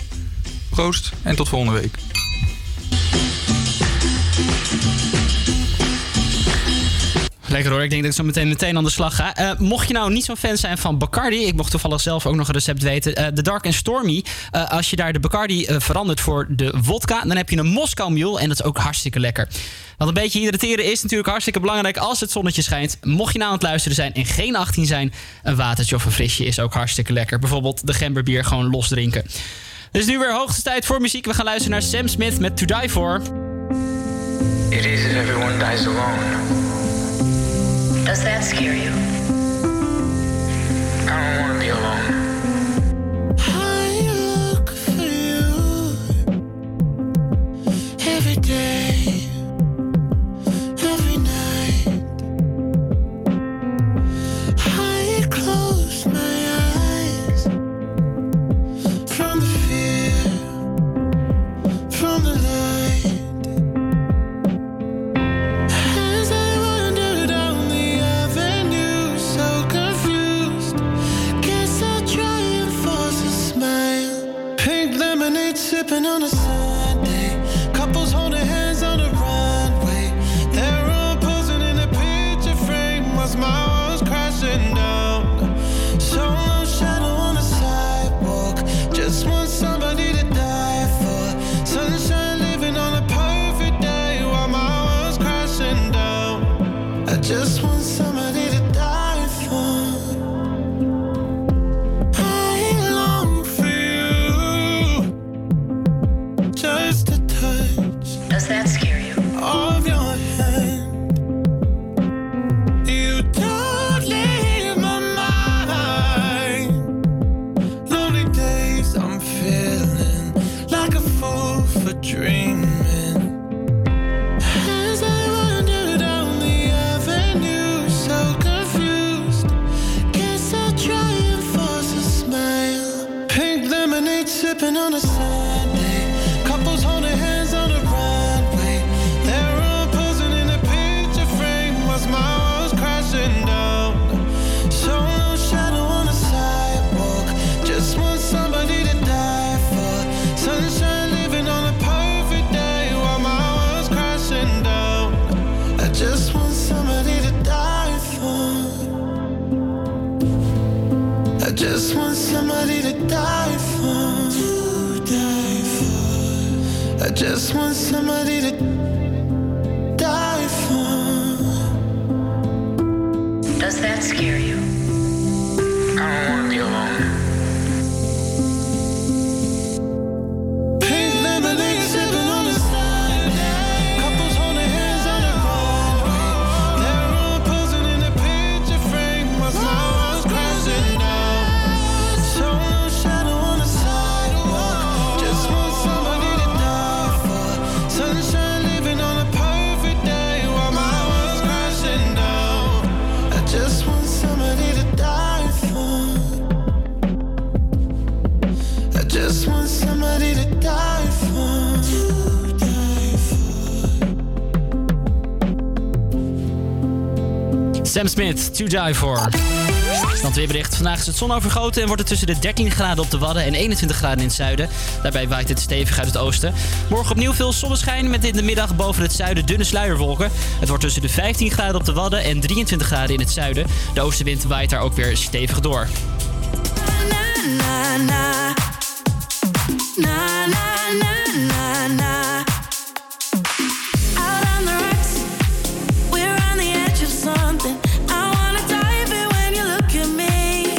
Proost en tot volgende week. Lekker hoor, ik denk dat ik zo meteen aan de slag ga. Mocht je nou niet zo'n fan zijn van Bacardi... ik mocht toevallig zelf ook nog een recept weten... de Dark and Stormy, als je daar de Bacardi verandert voor de vodka... dan heb je een Moskou Mule en dat is ook hartstikke lekker. Want een beetje hydrateren is natuurlijk hartstikke belangrijk als het zonnetje schijnt. Mocht je nou aan het luisteren zijn en geen 18 zijn... een watertje of een frisje is ook hartstikke lekker. Bijvoorbeeld de gemberbier gewoon los drinken. Het is nu weer hoogste tijd voor muziek. We gaan luisteren naar Sam Smith met To Die For. It is if everyone dies alone... Does that scare you? I don't want to be alone. I look for you every day, every night. I close my eyes from the fear, from the light. Sipping on a Sunday, couples holding hands on the runway. They're all posing in a picture frame while my walls crashing down. So no shadow on the sidewalk, just want somebody to die for. Sunshine living on a perfect day while my walls crashing down. I just want somebody to die for. Does that scare you? Of your hand, you don't leave my mind. Lonely days, I'm feeling like a fool for dreaming. As I wander down the avenue, so confused, guess I'll try and force a smile. Pink lemonade sipping on a Sunday, couples holding hands. Just want somebody to die for, to die for. I just want somebody to die for. Does that scare you? I don't want to be alone. Pink lemonade sipping on the Sunday. Couples holding hands on the runway. They're all posing in a picture frame. My smile's crashing down. Just want somebody to die for, to die for. Sam Smith, To Die For. Standweerbericht. Vandaag is het zon overgoten en wordt het tussen de 13 graden op de Wadden en 21 graden in het zuiden. Daarbij waait het stevig uit het oosten. Morgen opnieuw veel zonneschijn met in de middag boven het zuiden dunne sluierwolken. Het wordt tussen de 15 graden op de Wadden en 23 graden in het zuiden. De oostenwind waait daar ook weer stevig door. Na, na, na. Na, na, na, na, na. Out on the rocks, we're on the edge of something. I wanna dive in when you look at me.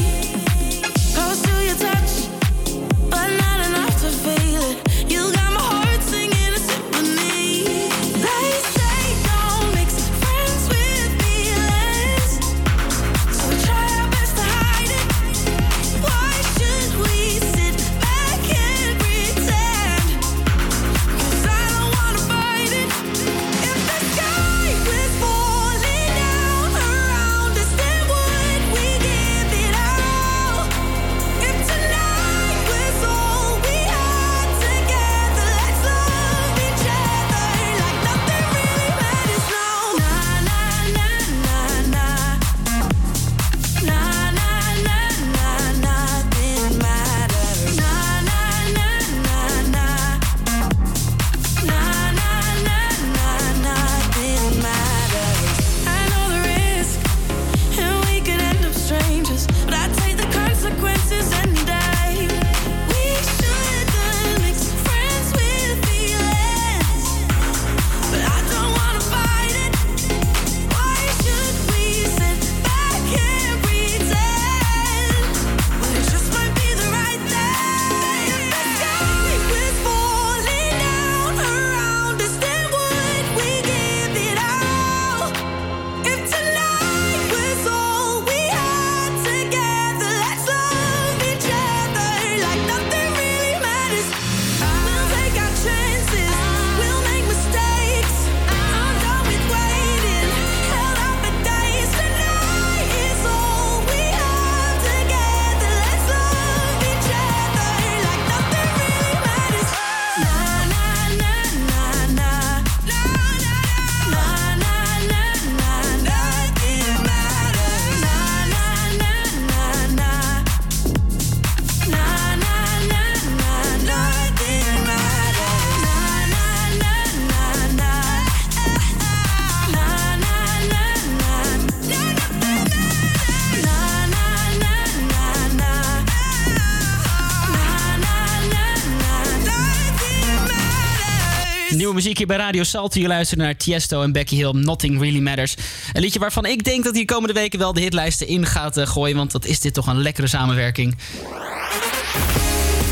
Nieuwe muziek hier bij Radio Salto. Je luistert naar Tiesto en Becky Hill, Nothing Really Matters. Een liedje waarvan ik denk dat hij de komende weken wel de hitlijsten in gaat gooien. Want dat is dit toch een lekkere samenwerking.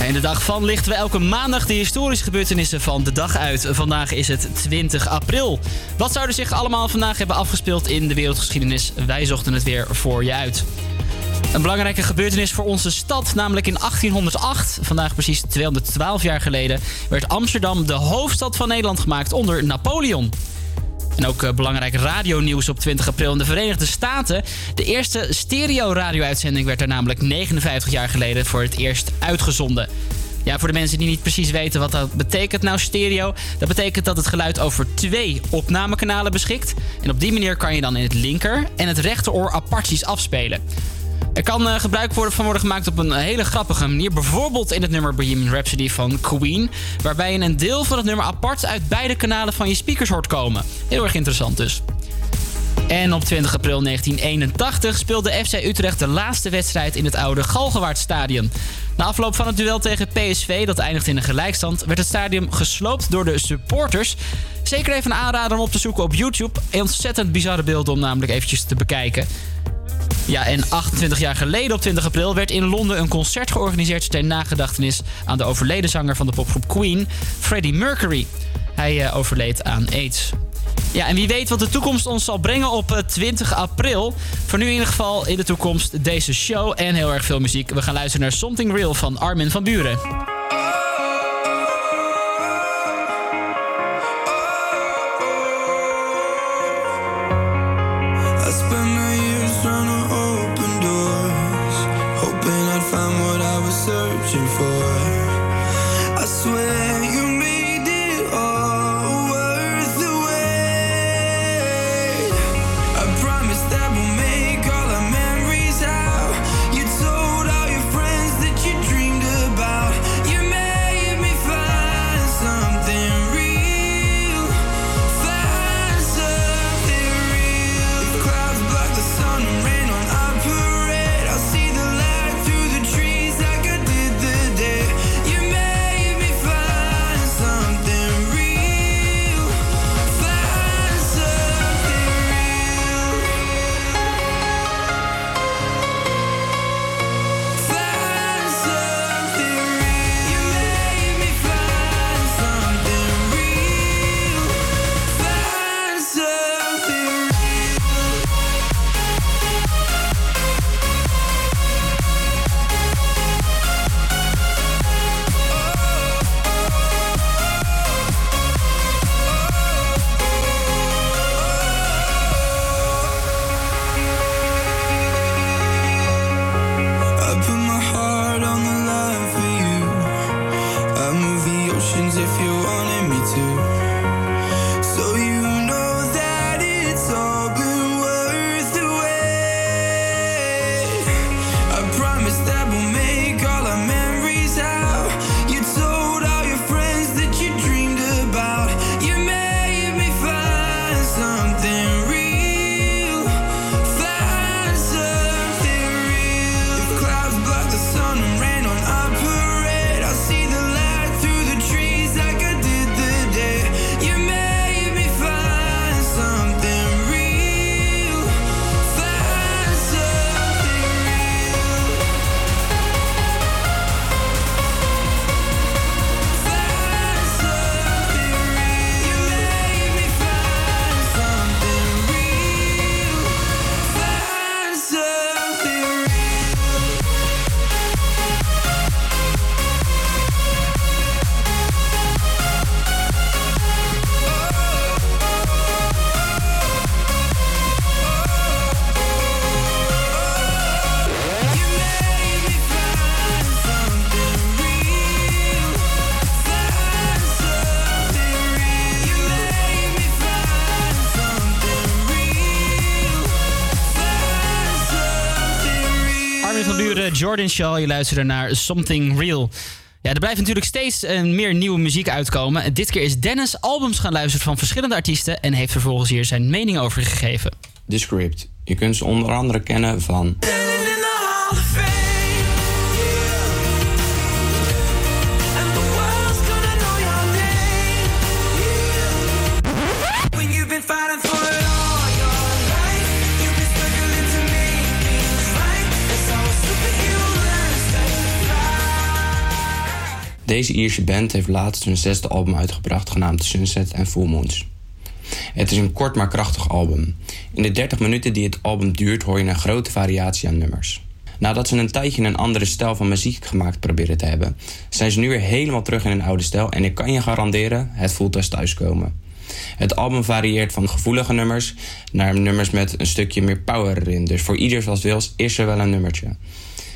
En de dag van lichten we elke maandag de historische gebeurtenissen van de dag uit. Vandaag is het 20 april. Wat zou er zich allemaal vandaag hebben afgespeeld in de wereldgeschiedenis? Wij zochten het weer voor je uit. Een belangrijke gebeurtenis voor onze stad, namelijk in 1808, vandaag precies 212 jaar geleden, werd Amsterdam de hoofdstad van Nederland gemaakt onder Napoleon. En ook belangrijk radionieuws op 20 april in de Verenigde Staten. De eerste stereo-radio-uitzending werd daar namelijk 59 jaar geleden voor het eerst uitgezonden. Ja, voor de mensen die niet precies weten wat dat betekent, nou stereo. Dat betekent dat het geluid over 2 opnamekanalen beschikt. En op die manier kan je dan in het linker en het rechteroor apartjes afspelen. Er kan gebruik worden gemaakt op een hele grappige manier. Bijvoorbeeld in het nummer Bohemian Rhapsody van Queen. Waarbij je een deel van het nummer apart uit beide kanalen van je speakers hoort komen. Heel erg interessant dus. En op 20 april 1981 speelde FC Utrecht de laatste wedstrijd in het oude Galgenwaardstadion. Na afloop van het duel tegen PSV, dat eindigde in een gelijkstand, werd het stadion gesloopt door de supporters. Zeker even een aanrader om op te zoeken op YouTube. Een ontzettend bizarre beelden om namelijk eventjes te bekijken. Ja, en 28 jaar geleden op 20 april werd in Londen een concert georganiseerd ter nagedachtenis aan de overleden zanger van de popgroep Queen, Freddie Mercury. Hij overleed aan AIDS. Ja, en wie weet wat de toekomst ons zal brengen op 20 april. Voor nu in ieder geval in de toekomst deze show en heel erg veel muziek. We gaan luisteren naar Something Real van Armin van Buuren. Searching for, I swear you made it all worth the wait. I promise that we'll make all our memories out. You told all your friends that you dreamed about. You made me find something real, find something real. If clouds block the sun and rain on our parade, I'll see the light through the trees. Jordan Shaw, je luisterde naar Something Real. Ja, er blijft natuurlijk steeds meer nieuwe muziek uitkomen. Dit keer is Dennis albums gaan luisteren van verschillende artiesten en heeft vervolgens hier zijn mening over gegeven. The Script. Je kunt ze onder andere kennen van Deze Ierse band heeft laatst hun 6e album uitgebracht, genaamd Sunset and Full Moons. Het is een kort maar krachtig album. In de 30 minuten die het album duurt hoor je een grote variatie aan nummers. Nadat ze een tijdje een andere stijl van muziek gemaakt proberen te hebben, zijn ze nu weer helemaal terug in hun oude stijl en ik kan je garanderen, het voelt als thuiskomen. Het album varieert van gevoelige nummers naar nummers met een stukje meer power erin, dus voor ieder zoals wils is er wel een nummertje.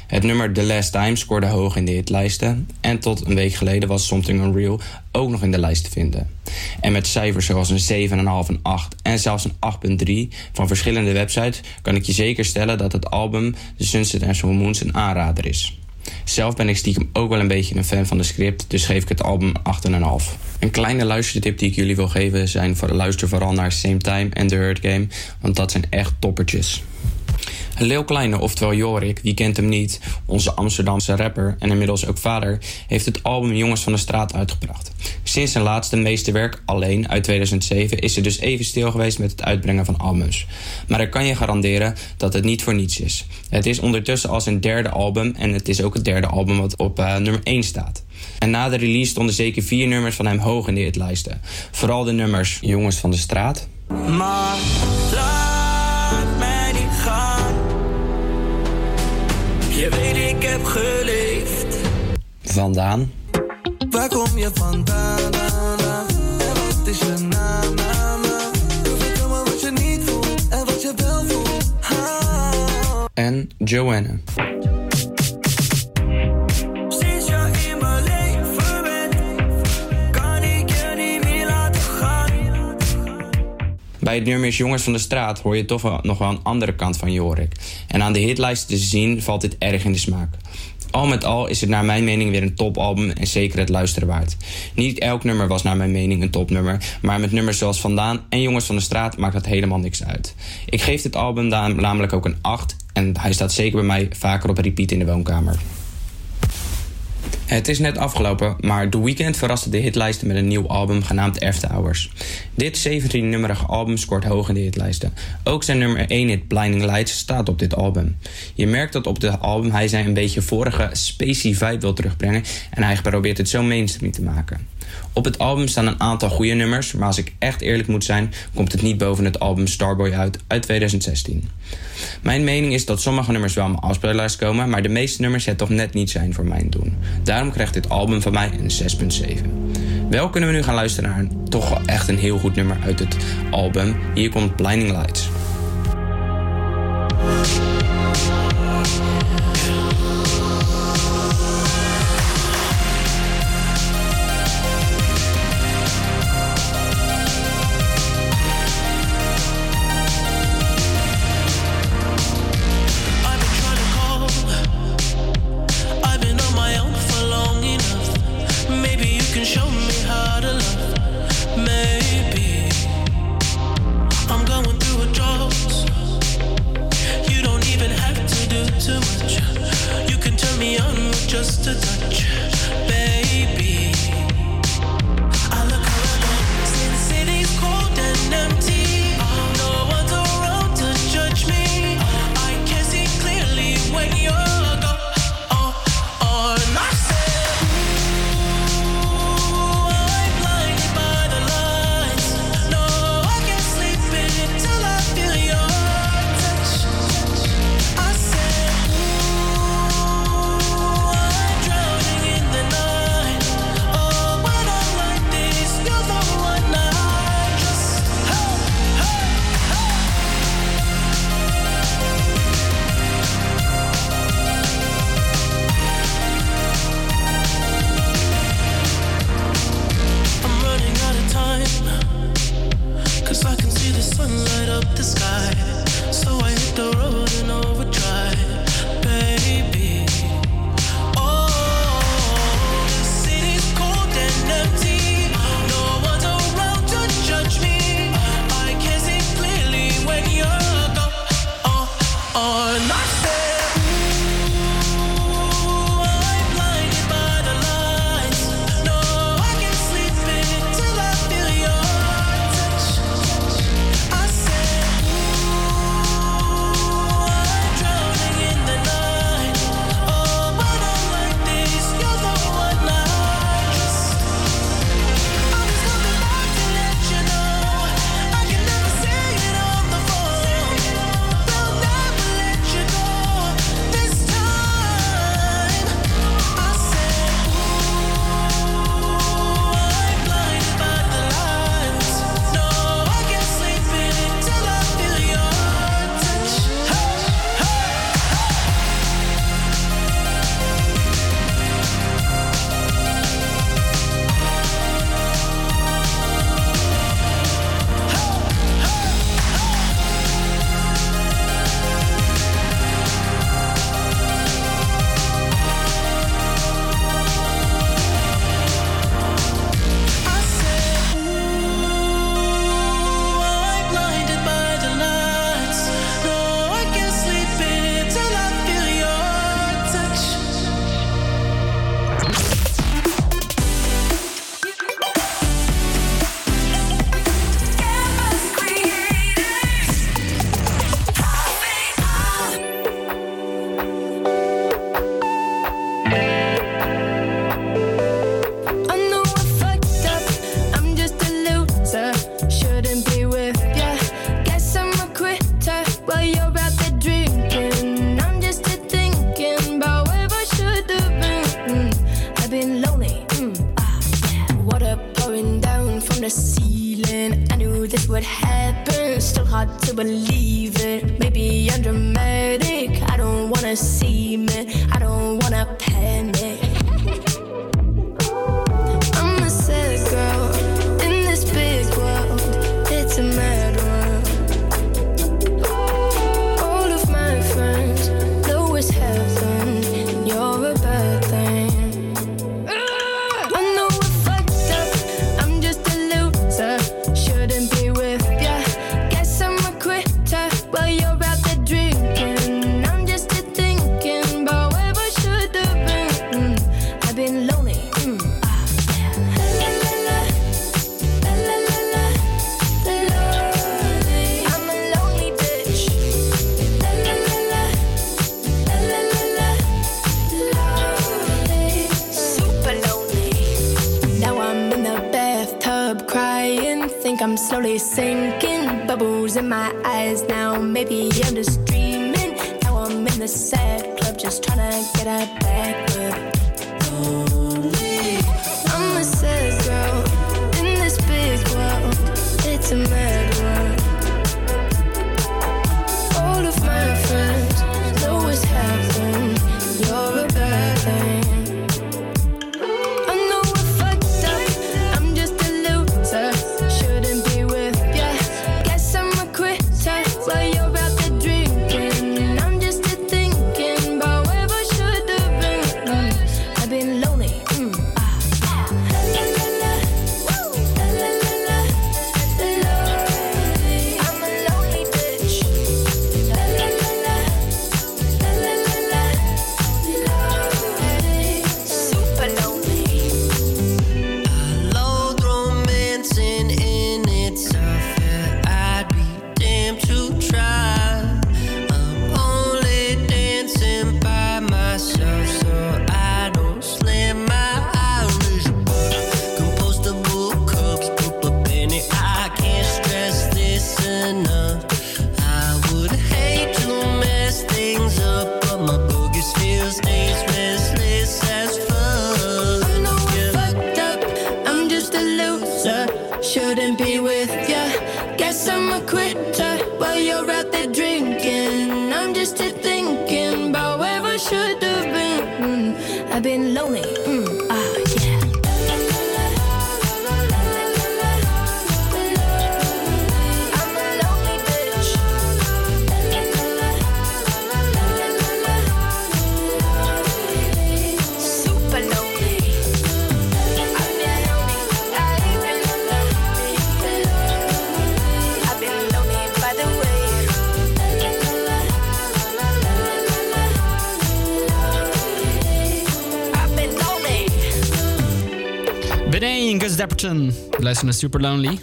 Het nummer The Last Time scoorde hoog in de hitlijsten en tot een week geleden was Something Unreal ook nog in de lijst te vinden. En met cijfers zoals een 7,5, een 8 en zelfs een 8,3 van verschillende websites kan ik je zeker stellen dat het album The Sunset and Full Moons een aanrader is. Zelf ben ik stiekem ook wel een beetje een fan van de script, dus geef ik het album 8,5. Een kleine luistertip die ik jullie wil geven zijn luister vooral naar Same Time en The Hurt Game, want dat zijn echt toppertjes. Leeuw Kleine, oftewel Jorik, wie kent hem niet, onze Amsterdamse rapper en inmiddels ook vader, heeft het album Jongens van de Straat uitgebracht. Sinds zijn laatste meesterwerk, Alleen, uit 2007, is er dus even stil geweest met het uitbrengen van albums. Maar ik kan je garanderen dat het niet voor niets is. Het is ondertussen al zijn 3e album en het is ook het 3e album wat op nummer 1 staat. En na de release stonden zeker 4 nummers van hem hoog in de hitlijsten. Vooral de nummers Jongens van de Straat. Maar laat mij niet gaan. Je weet ik heb geleefd. Vandaan. Waar kom je vandaan? En wat is je naam? Vertel me wat je niet voelt en wat je wel voelt. En Joanna. Sinds jij in mijn leven bent, kan ik je niet meer laten gaan. Bij het nummer Jongens van de Straat hoor je toch nog wel een andere kant van Jorik. En aan de hitlijst te zien valt dit erg in de smaak. Al met al is het naar mijn mening weer een topalbum en zeker het luisteren waard. Niet elk nummer was naar mijn mening een topnummer, maar met nummers zoals Vandaan en Jongens van de Straat maakt dat helemaal niks uit. Ik geef dit album namelijk ook een 8 en hij staat zeker bij mij vaker op repeat in de woonkamer. Het is net afgelopen, maar The Weeknd verraste de hitlijsten met een nieuw album genaamd After Hours. Dit 17-nummerige album scoort hoog in de hitlijsten. Ook zijn nummer 1 hit Blinding Lights staat op dit album. Je merkt dat op dit album hij zijn een beetje vorige spacey vibe wil terugbrengen en hij probeert het zo mainstream te maken. Op het album staan een aantal goede nummers, maar als ik echt eerlijk moet zijn, komt het niet boven het album Starboy uit 2016. Mijn mening is dat sommige nummers wel aan mijn afspeellijst komen, maar de meeste nummers het toch net niet zijn voor mijn doen. Daarom krijgt dit album van mij een 6,7. Wel kunnen we nu gaan luisteren naar toch wel echt een heel goed nummer uit het album. Hier komt Blinding Lights. Maybe I'm going through a the ceiling. I knew this would happen. Still hard to believe it. Maybe I'm dramatic. I don't wanna seem it. I don't wanna panic. I'm a sad girl in this big world. It's a mad world. All of my friends know it's heaven. And you're a bad thing. I'm slowly sinking, bubbles in my eyes now. Maybe I'm just dreaming. Now I'm in the sad club, just trying to get a backward. Lonely. I'm a sad girl in this big world. It's a mad world. All of my friends know what's happening. You're a bad thing. Luister naar Super Lonely.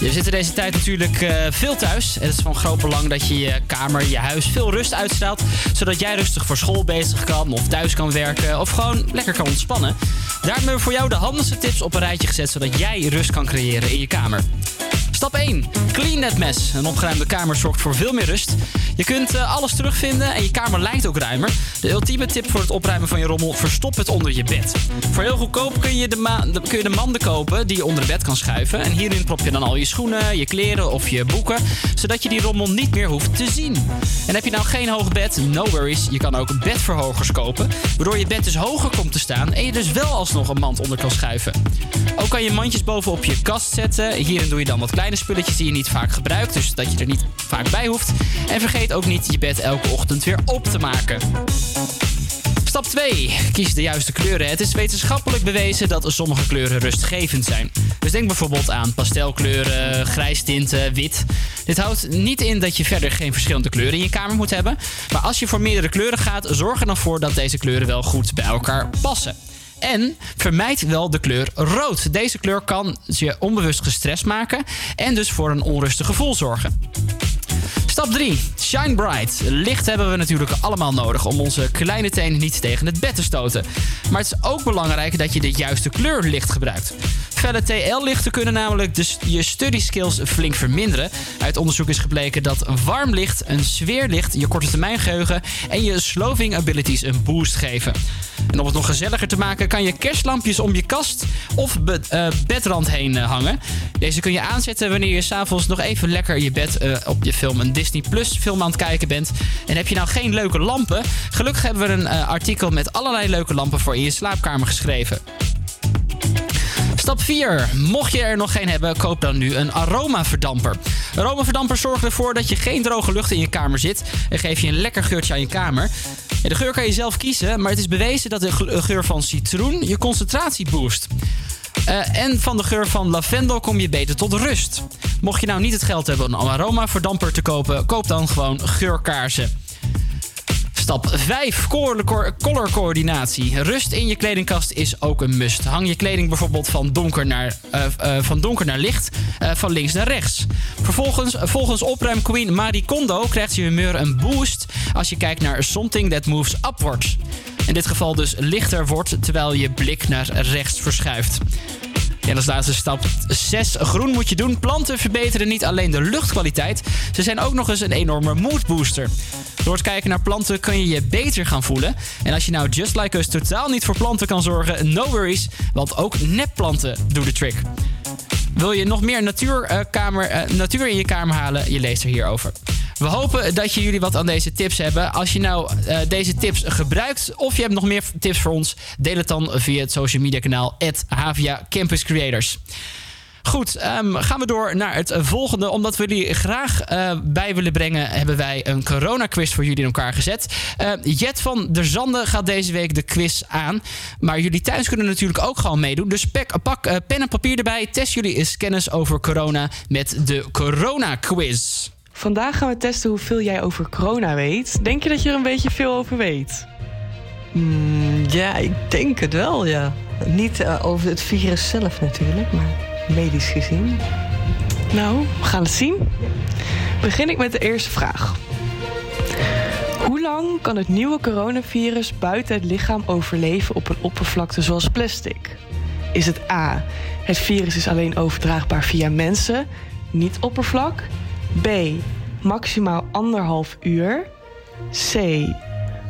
Je zit in deze tijd natuurlijk veel thuis. Het is van groot belang dat je je kamer, je huis veel rust uitstraalt. Zodat jij rustig voor school bezig kan of thuis kan werken of gewoon lekker kan ontspannen. Daarom hebben we voor jou de handigste tips op een rijtje gezet, zodat jij rust kan creëren in je kamer. Stap 1. Clean that mess. Een opgeruimde kamer zorgt voor veel meer rust. Je kunt alles terugvinden en je kamer lijkt ook ruimer. De ultieme tip voor het opruimen van je rommel: verstop het onder je bed. Voor heel goedkoop kun je de manden kopen die je onder het bed kan schuiven. En hierin prop je dan al je schoenen, je kleren of je boeken, zodat je die rommel niet meer hoeft te zien. En heb je nou geen hoog bed? No worries. Je kan ook bedverhogers kopen, waardoor je bed dus hoger komt te staan en je dus wel alsnog een mand onder kan schuiven. Ook kan je mandjes bovenop je kast zetten. Hierin doe je dan wat kleine spulletjes die je niet vaak gebruikt, dus dat je er niet vaak bij hoeft. En vergeet ook niet je bed elke ochtend weer op te maken. Stap 2. Kies de juiste kleuren. Het is wetenschappelijk bewezen dat sommige kleuren rustgevend zijn. Dus denk bijvoorbeeld aan pastelkleuren, grijs tinten, wit. Dit houdt niet in dat je verder geen verschillende kleuren in je kamer moet hebben. Maar als je voor meerdere kleuren gaat, zorg er dan voor dat deze kleuren wel goed bij elkaar passen. En vermijd wel de kleur rood. Deze kleur kan je onbewust gestrest maken en dus voor een onrustig gevoel zorgen. Stap 3. Shine bright. Licht hebben we natuurlijk allemaal nodig om onze kleine teen niet tegen het bed te stoten. Maar het is ook belangrijk dat je de juiste kleur licht gebruikt. Felle TL-lichten kunnen namelijk je study skills flink verminderen. Uit onderzoek is gebleken dat warm licht, een sfeerlicht, je korte termijn geheugen en je sloving abilities een boost geven. En om het nog gezelliger te maken kan je kerstlampjes om je kast of bedrand heen hangen. Deze kun je aanzetten wanneer je s'avonds nog even lekker in je bed op je film een Disney Plus film aan het kijken bent. En heb je nou geen leuke lampen? Gelukkig hebben we een artikel met allerlei leuke lampen voor in je slaapkamer geschreven. Stap 4. Mocht je er nog geen hebben, koop dan nu een aromaverdamper. Aromaverdampers zorgen ervoor dat je geen droge lucht in je kamer zit en geef je een lekker geurtje aan je kamer. De geur kan je zelf kiezen, maar het is bewezen dat de geur van citroen je concentratie boost. En van de geur van lavendel kom je beter tot rust. Mocht je nou niet het geld hebben om een aromaverdamper te kopen, koop dan gewoon geurkaarsen. Stap 5. Colorcoördinatie. Rust in je kledingkast is ook een must. Hang je kleding bijvoorbeeld van donker naar licht, van links naar rechts. Volgens opruimqueen Marie Kondo krijgt je humeur een boost als je kijkt naar Something That Moves Upwards. In dit geval dus lichter wordt terwijl je blik naar rechts verschuift. En als laatste stap 6. Groen moet je doen. Planten verbeteren niet alleen de luchtkwaliteit. Ze zijn ook nog eens een enorme moodbooster. Door het kijken naar planten kun je je beter gaan voelen. En als je nou Just Like Us totaal niet voor planten kan zorgen, no worries. Want ook nepplanten doen de trick. Wil je nog meer natuur in je kamer halen? Je leest er hierover. We hopen dat jullie wat aan deze tips hebben. Als je nou deze tips gebruikt of je hebt nog meer tips voor ons, deel het dan via het social media kanaal @HaviaCampusCreators. Goed, gaan we door naar het volgende. Omdat we jullie graag bij willen brengen, hebben wij een coronaquiz voor jullie in elkaar gezet. Jet van der Zanden gaat deze week de quiz aan. Maar jullie thuis kunnen natuurlijk ook gewoon meedoen. Dus pak pen en papier erbij. Test jullie eens kennis over corona met de coronaquiz. Vandaag gaan we testen hoeveel jij over corona weet. Denk je dat je er een beetje veel over weet? Ja, ik denk het wel, ja. Niet over het virus zelf natuurlijk, maar medisch gezien. Nou, we gaan het zien. Begin ik met de eerste vraag. Hoe lang kan het nieuwe coronavirus buiten het lichaam overleven op een oppervlakte zoals plastic? Is het A. Het virus is alleen overdraagbaar via mensen, niet oppervlak? B. Maximaal 1,5 uur? C.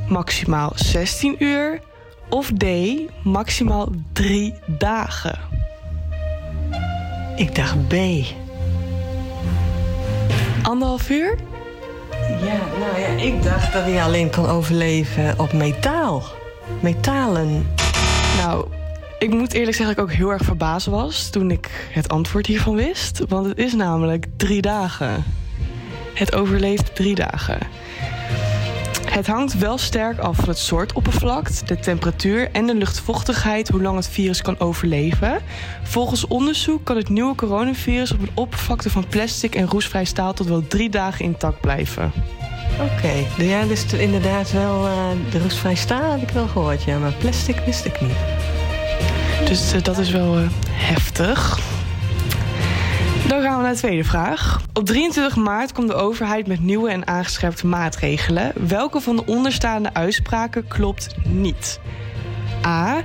Maximaal 16 uur? Of D. Maximaal 3 dagen? Ik dacht B. 1,5 uur? Ja, nou ja, ik dacht dat hij alleen kan overleven op metaal. Metalen. Nou, ik moet eerlijk zeggen dat ik ook heel erg verbaasd was toen ik het antwoord hiervan wist. Want het is namelijk 3 dagen. Het overleeft 3 dagen. Het hangt wel sterk af van het soort oppervlakte, de temperatuur en de luchtvochtigheid hoe lang het virus kan overleven. Volgens onderzoek kan het nieuwe coronavirus op een oppervlakte van plastic en roestvrij staal tot wel 3 dagen intact blijven. Oké, ja, dus inderdaad wel de roestvrij staal heb ik wel gehoord, ja, maar plastic wist ik niet. Dus dat is wel heftig. Dan gaan we naar de tweede vraag. Op 23 maart komt de overheid met nieuwe en aangescherpte maatregelen. Welke van de onderstaande uitspraken klopt niet? A.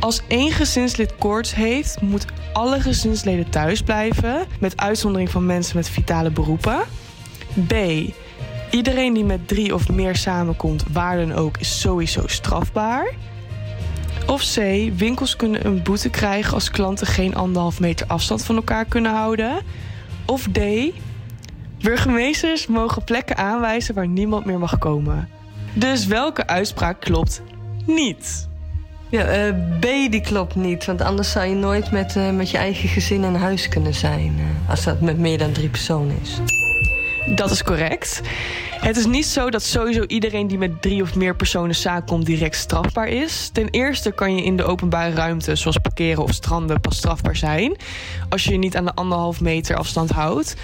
Als één gezinslid koorts heeft, moet alle gezinsleden thuis blijven, met uitzondering van mensen met vitale beroepen. B. Iedereen die met 3 of meer samenkomt, waar dan ook, is sowieso strafbaar. Of C. Winkels kunnen een boete krijgen als klanten geen 1,5 meter afstand van elkaar kunnen houden. Of D. Burgemeesters mogen plekken aanwijzen waar niemand meer mag komen. Dus welke uitspraak klopt niet? Ja, B die klopt niet, want anders zou je nooit met je eigen gezin in huis kunnen zijn. Als dat met meer dan 3 personen is. Dat is correct. Het is niet zo dat sowieso iedereen die met 3 of meer personen samenkomt direct strafbaar is. Ten eerste kan je in de openbare ruimte, zoals parkeren of stranden, pas strafbaar zijn als je je niet aan de 1,5 meter afstand houdt,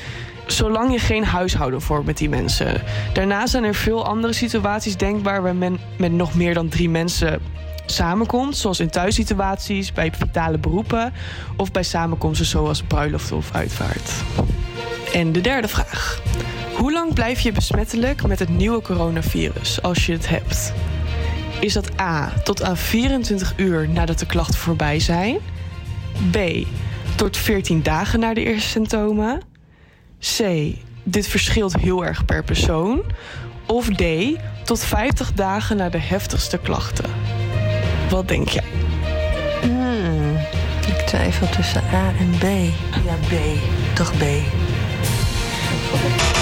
zolang je geen huishouden vormt met die mensen. Daarna zijn er veel andere situaties denkbaar waar men met nog meer dan 3 mensen samenkomt, zoals in thuissituaties, bij vitale beroepen of bij samenkomsten zoals bruiloft of uitvaart. En de derde vraag. Hoe lang blijf je besmettelijk met het nieuwe coronavirus als je het hebt? Is dat A. tot aan 24 uur nadat de klachten voorbij zijn? B. tot 14 dagen na de eerste symptomen. C. Dit verschilt heel erg per persoon. Of D. Tot 50 dagen na de heftigste klachten. Wat denk jij? Ik twijfel tussen A en B. Ja, B. Toch B.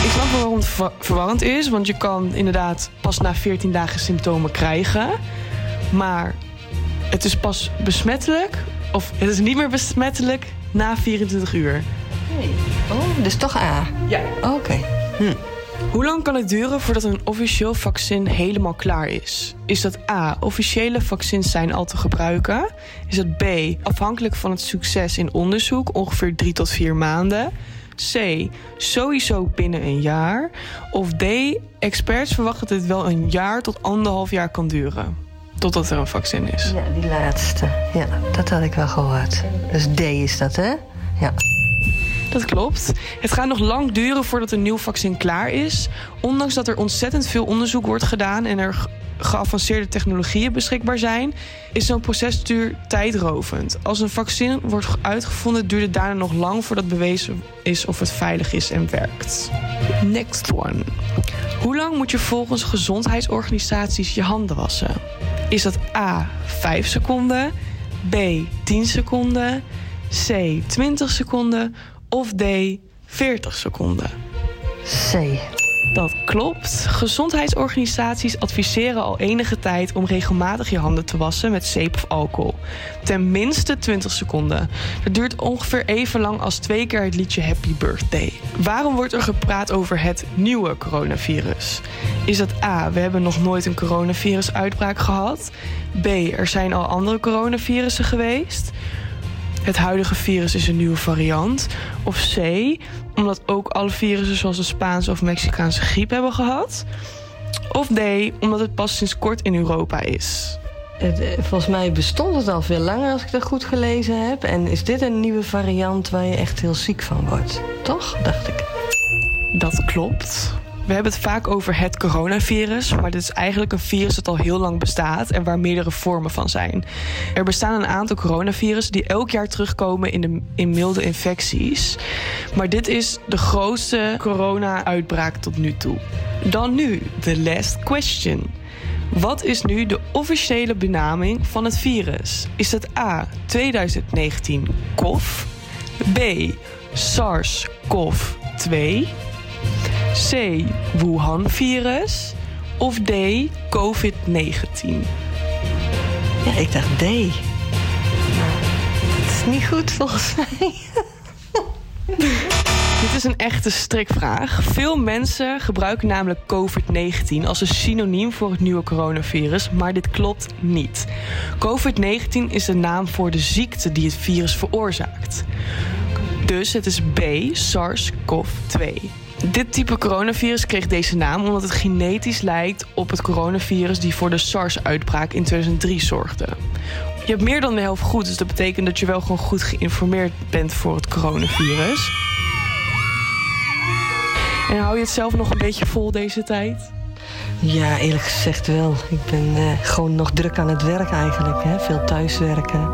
Ik snap wel waarom het verwarrend is. Want je kan inderdaad pas na 14 dagen symptomen krijgen. Maar het is pas besmettelijk... Of het is niet meer besmettelijk na 24 uur. Hey. Oh, dus toch A? Ja. Oh, oké. Hoe lang kan het duren voordat een officieel vaccin helemaal klaar is? Is dat A, officiële vaccins zijn al te gebruiken? Is dat B, afhankelijk van het succes in onderzoek, ongeveer 3 tot 4 maanden? C, sowieso binnen een jaar? Of D, experts verwachten dat dit wel 1 jaar tot 1,5 jaar kan duren? Totdat er een vaccin is. Ja, die laatste. Ja, dat had ik wel gehoord. Dus D is dat, hè? Ja. Dat klopt. Het gaat nog lang duren voordat een nieuw vaccin klaar is. Ondanks dat er ontzettend veel onderzoek wordt gedaan... en er geavanceerde technologieën beschikbaar zijn... is zo'n proces tijdrovend. Als een vaccin wordt uitgevonden... duurt het daarna nog lang voordat bewezen is of het veilig is en werkt. Next one. Hoe lang moet je volgens gezondheidsorganisaties je handen wassen? Is dat A, 5 seconden, B, 10 seconden... C, 20 seconden of D, 40 seconden? C. Dat klopt. Gezondheidsorganisaties adviseren al enige tijd... om regelmatig je handen te wassen met zeep of alcohol. Tenminste 20 seconden. Dat duurt ongeveer even lang als 2 keer het liedje Happy Birthday. Waarom wordt er gepraat over het nieuwe coronavirus? Is dat A, we hebben nog nooit een coronavirusuitbraak gehad? B, er zijn al andere coronavirussen geweest... Het huidige virus is een nieuwe variant. Of C, omdat ook alle virussen zoals de Spaanse of Mexicaanse griep hebben gehad. Of D, omdat het pas sinds kort in Europa is. Volgens mij bestond het al veel langer als ik dat goed gelezen heb. En is dit een nieuwe variant waar je echt heel ziek van wordt? Toch, dacht ik. Dat klopt. We hebben het vaak over het coronavirus, maar dit is eigenlijk een virus dat al heel lang bestaat en waar meerdere vormen van zijn. Er bestaan een aantal coronavirussen die elk jaar terugkomen in milde infecties. Maar dit is de grootste corona-uitbraak tot nu toe. Dan nu, the last question. Wat is nu de officiële benaming van het virus? Is het A, 2019-CoV? B, SARS-CoV-2? C, Wuhan-virus of D, COVID-19? Ja, ik dacht D. Het is niet goed volgens mij. Dit is een echte strikvraag. Veel mensen gebruiken namelijk COVID-19 als een synoniem voor het nieuwe coronavirus, maar dit klopt niet. COVID-19 is de naam voor de ziekte die het virus veroorzaakt. Dus het is B, SARS-CoV-2. Dit type coronavirus kreeg deze naam omdat het genetisch lijkt op het coronavirus die voor de SARS-uitbraak in 2003 zorgde. Je hebt meer dan de helft goed, dus dat betekent dat je wel gewoon goed geïnformeerd bent voor het coronavirus. En hou je het zelf nog een beetje vol deze tijd? Ja, eerlijk gezegd wel. Ik ben gewoon nog druk aan het werk eigenlijk, hè? Veel thuiswerken.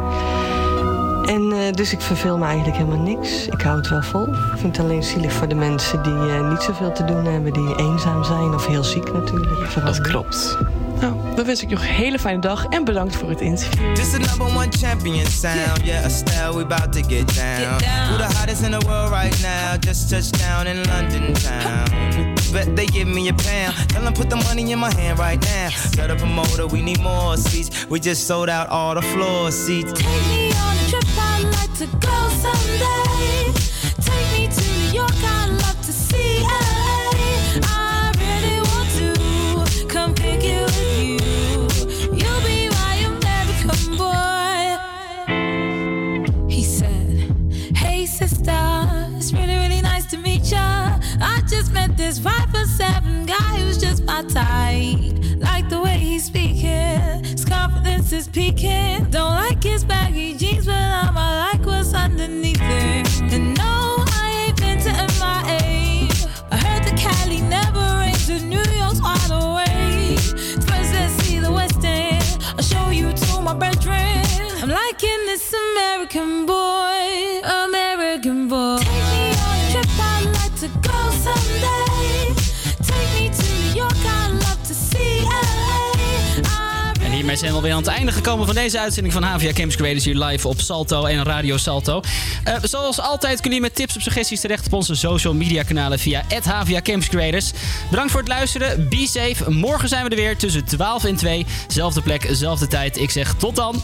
Dus ik verveel me eigenlijk helemaal niks. Ik hou het wel vol. Ik vind het alleen zielig voor de mensen die niet zoveel te doen hebben... die eenzaam zijn of heel ziek natuurlijk. Vooral. Dat klopt. Nou, dan wens ik nog een hele fijne dag en bedankt voor het interview. This is number one champion sound. Yeah, Estelle, we about to get down. We're the hottest in the world right now. Just touched down in London town. Bet they give me a pound. Tell them put the money in my hand right now. Tell the promoter we need more seats. We just sold out all the floor seats. Take me on a trip, I'd like to go someday. Take me to New York, I'd love to see LA. I really want to come pick you with you. You'll be my American boy. He said, hey sister, it's really, really nice to meet ya. I just met this 5'7" guy who's just my type. Like the way he's speaking, his confidence is peaking. Don't like his baggy jeans, but I like what's underneath it. And no, I ain't been to MIA. I heard the Cali never rains, and New York's wide awake. First let's see the West End, I'll show you to my brethren. I'm liking this American boy. En hiermee zijn we alweer aan het einde gekomen van deze uitzending van HVA Campus Creators hier live op Salto en Radio Salto. Zoals altijd kunnen jullie met tips of suggesties terecht op onze social media kanalen via @HVA Campus Creators. Bedankt voor het luisteren. Be safe. Morgen zijn we er weer tussen 12 en 2. Zelfde plek, zelfde tijd. Ik zeg tot dan.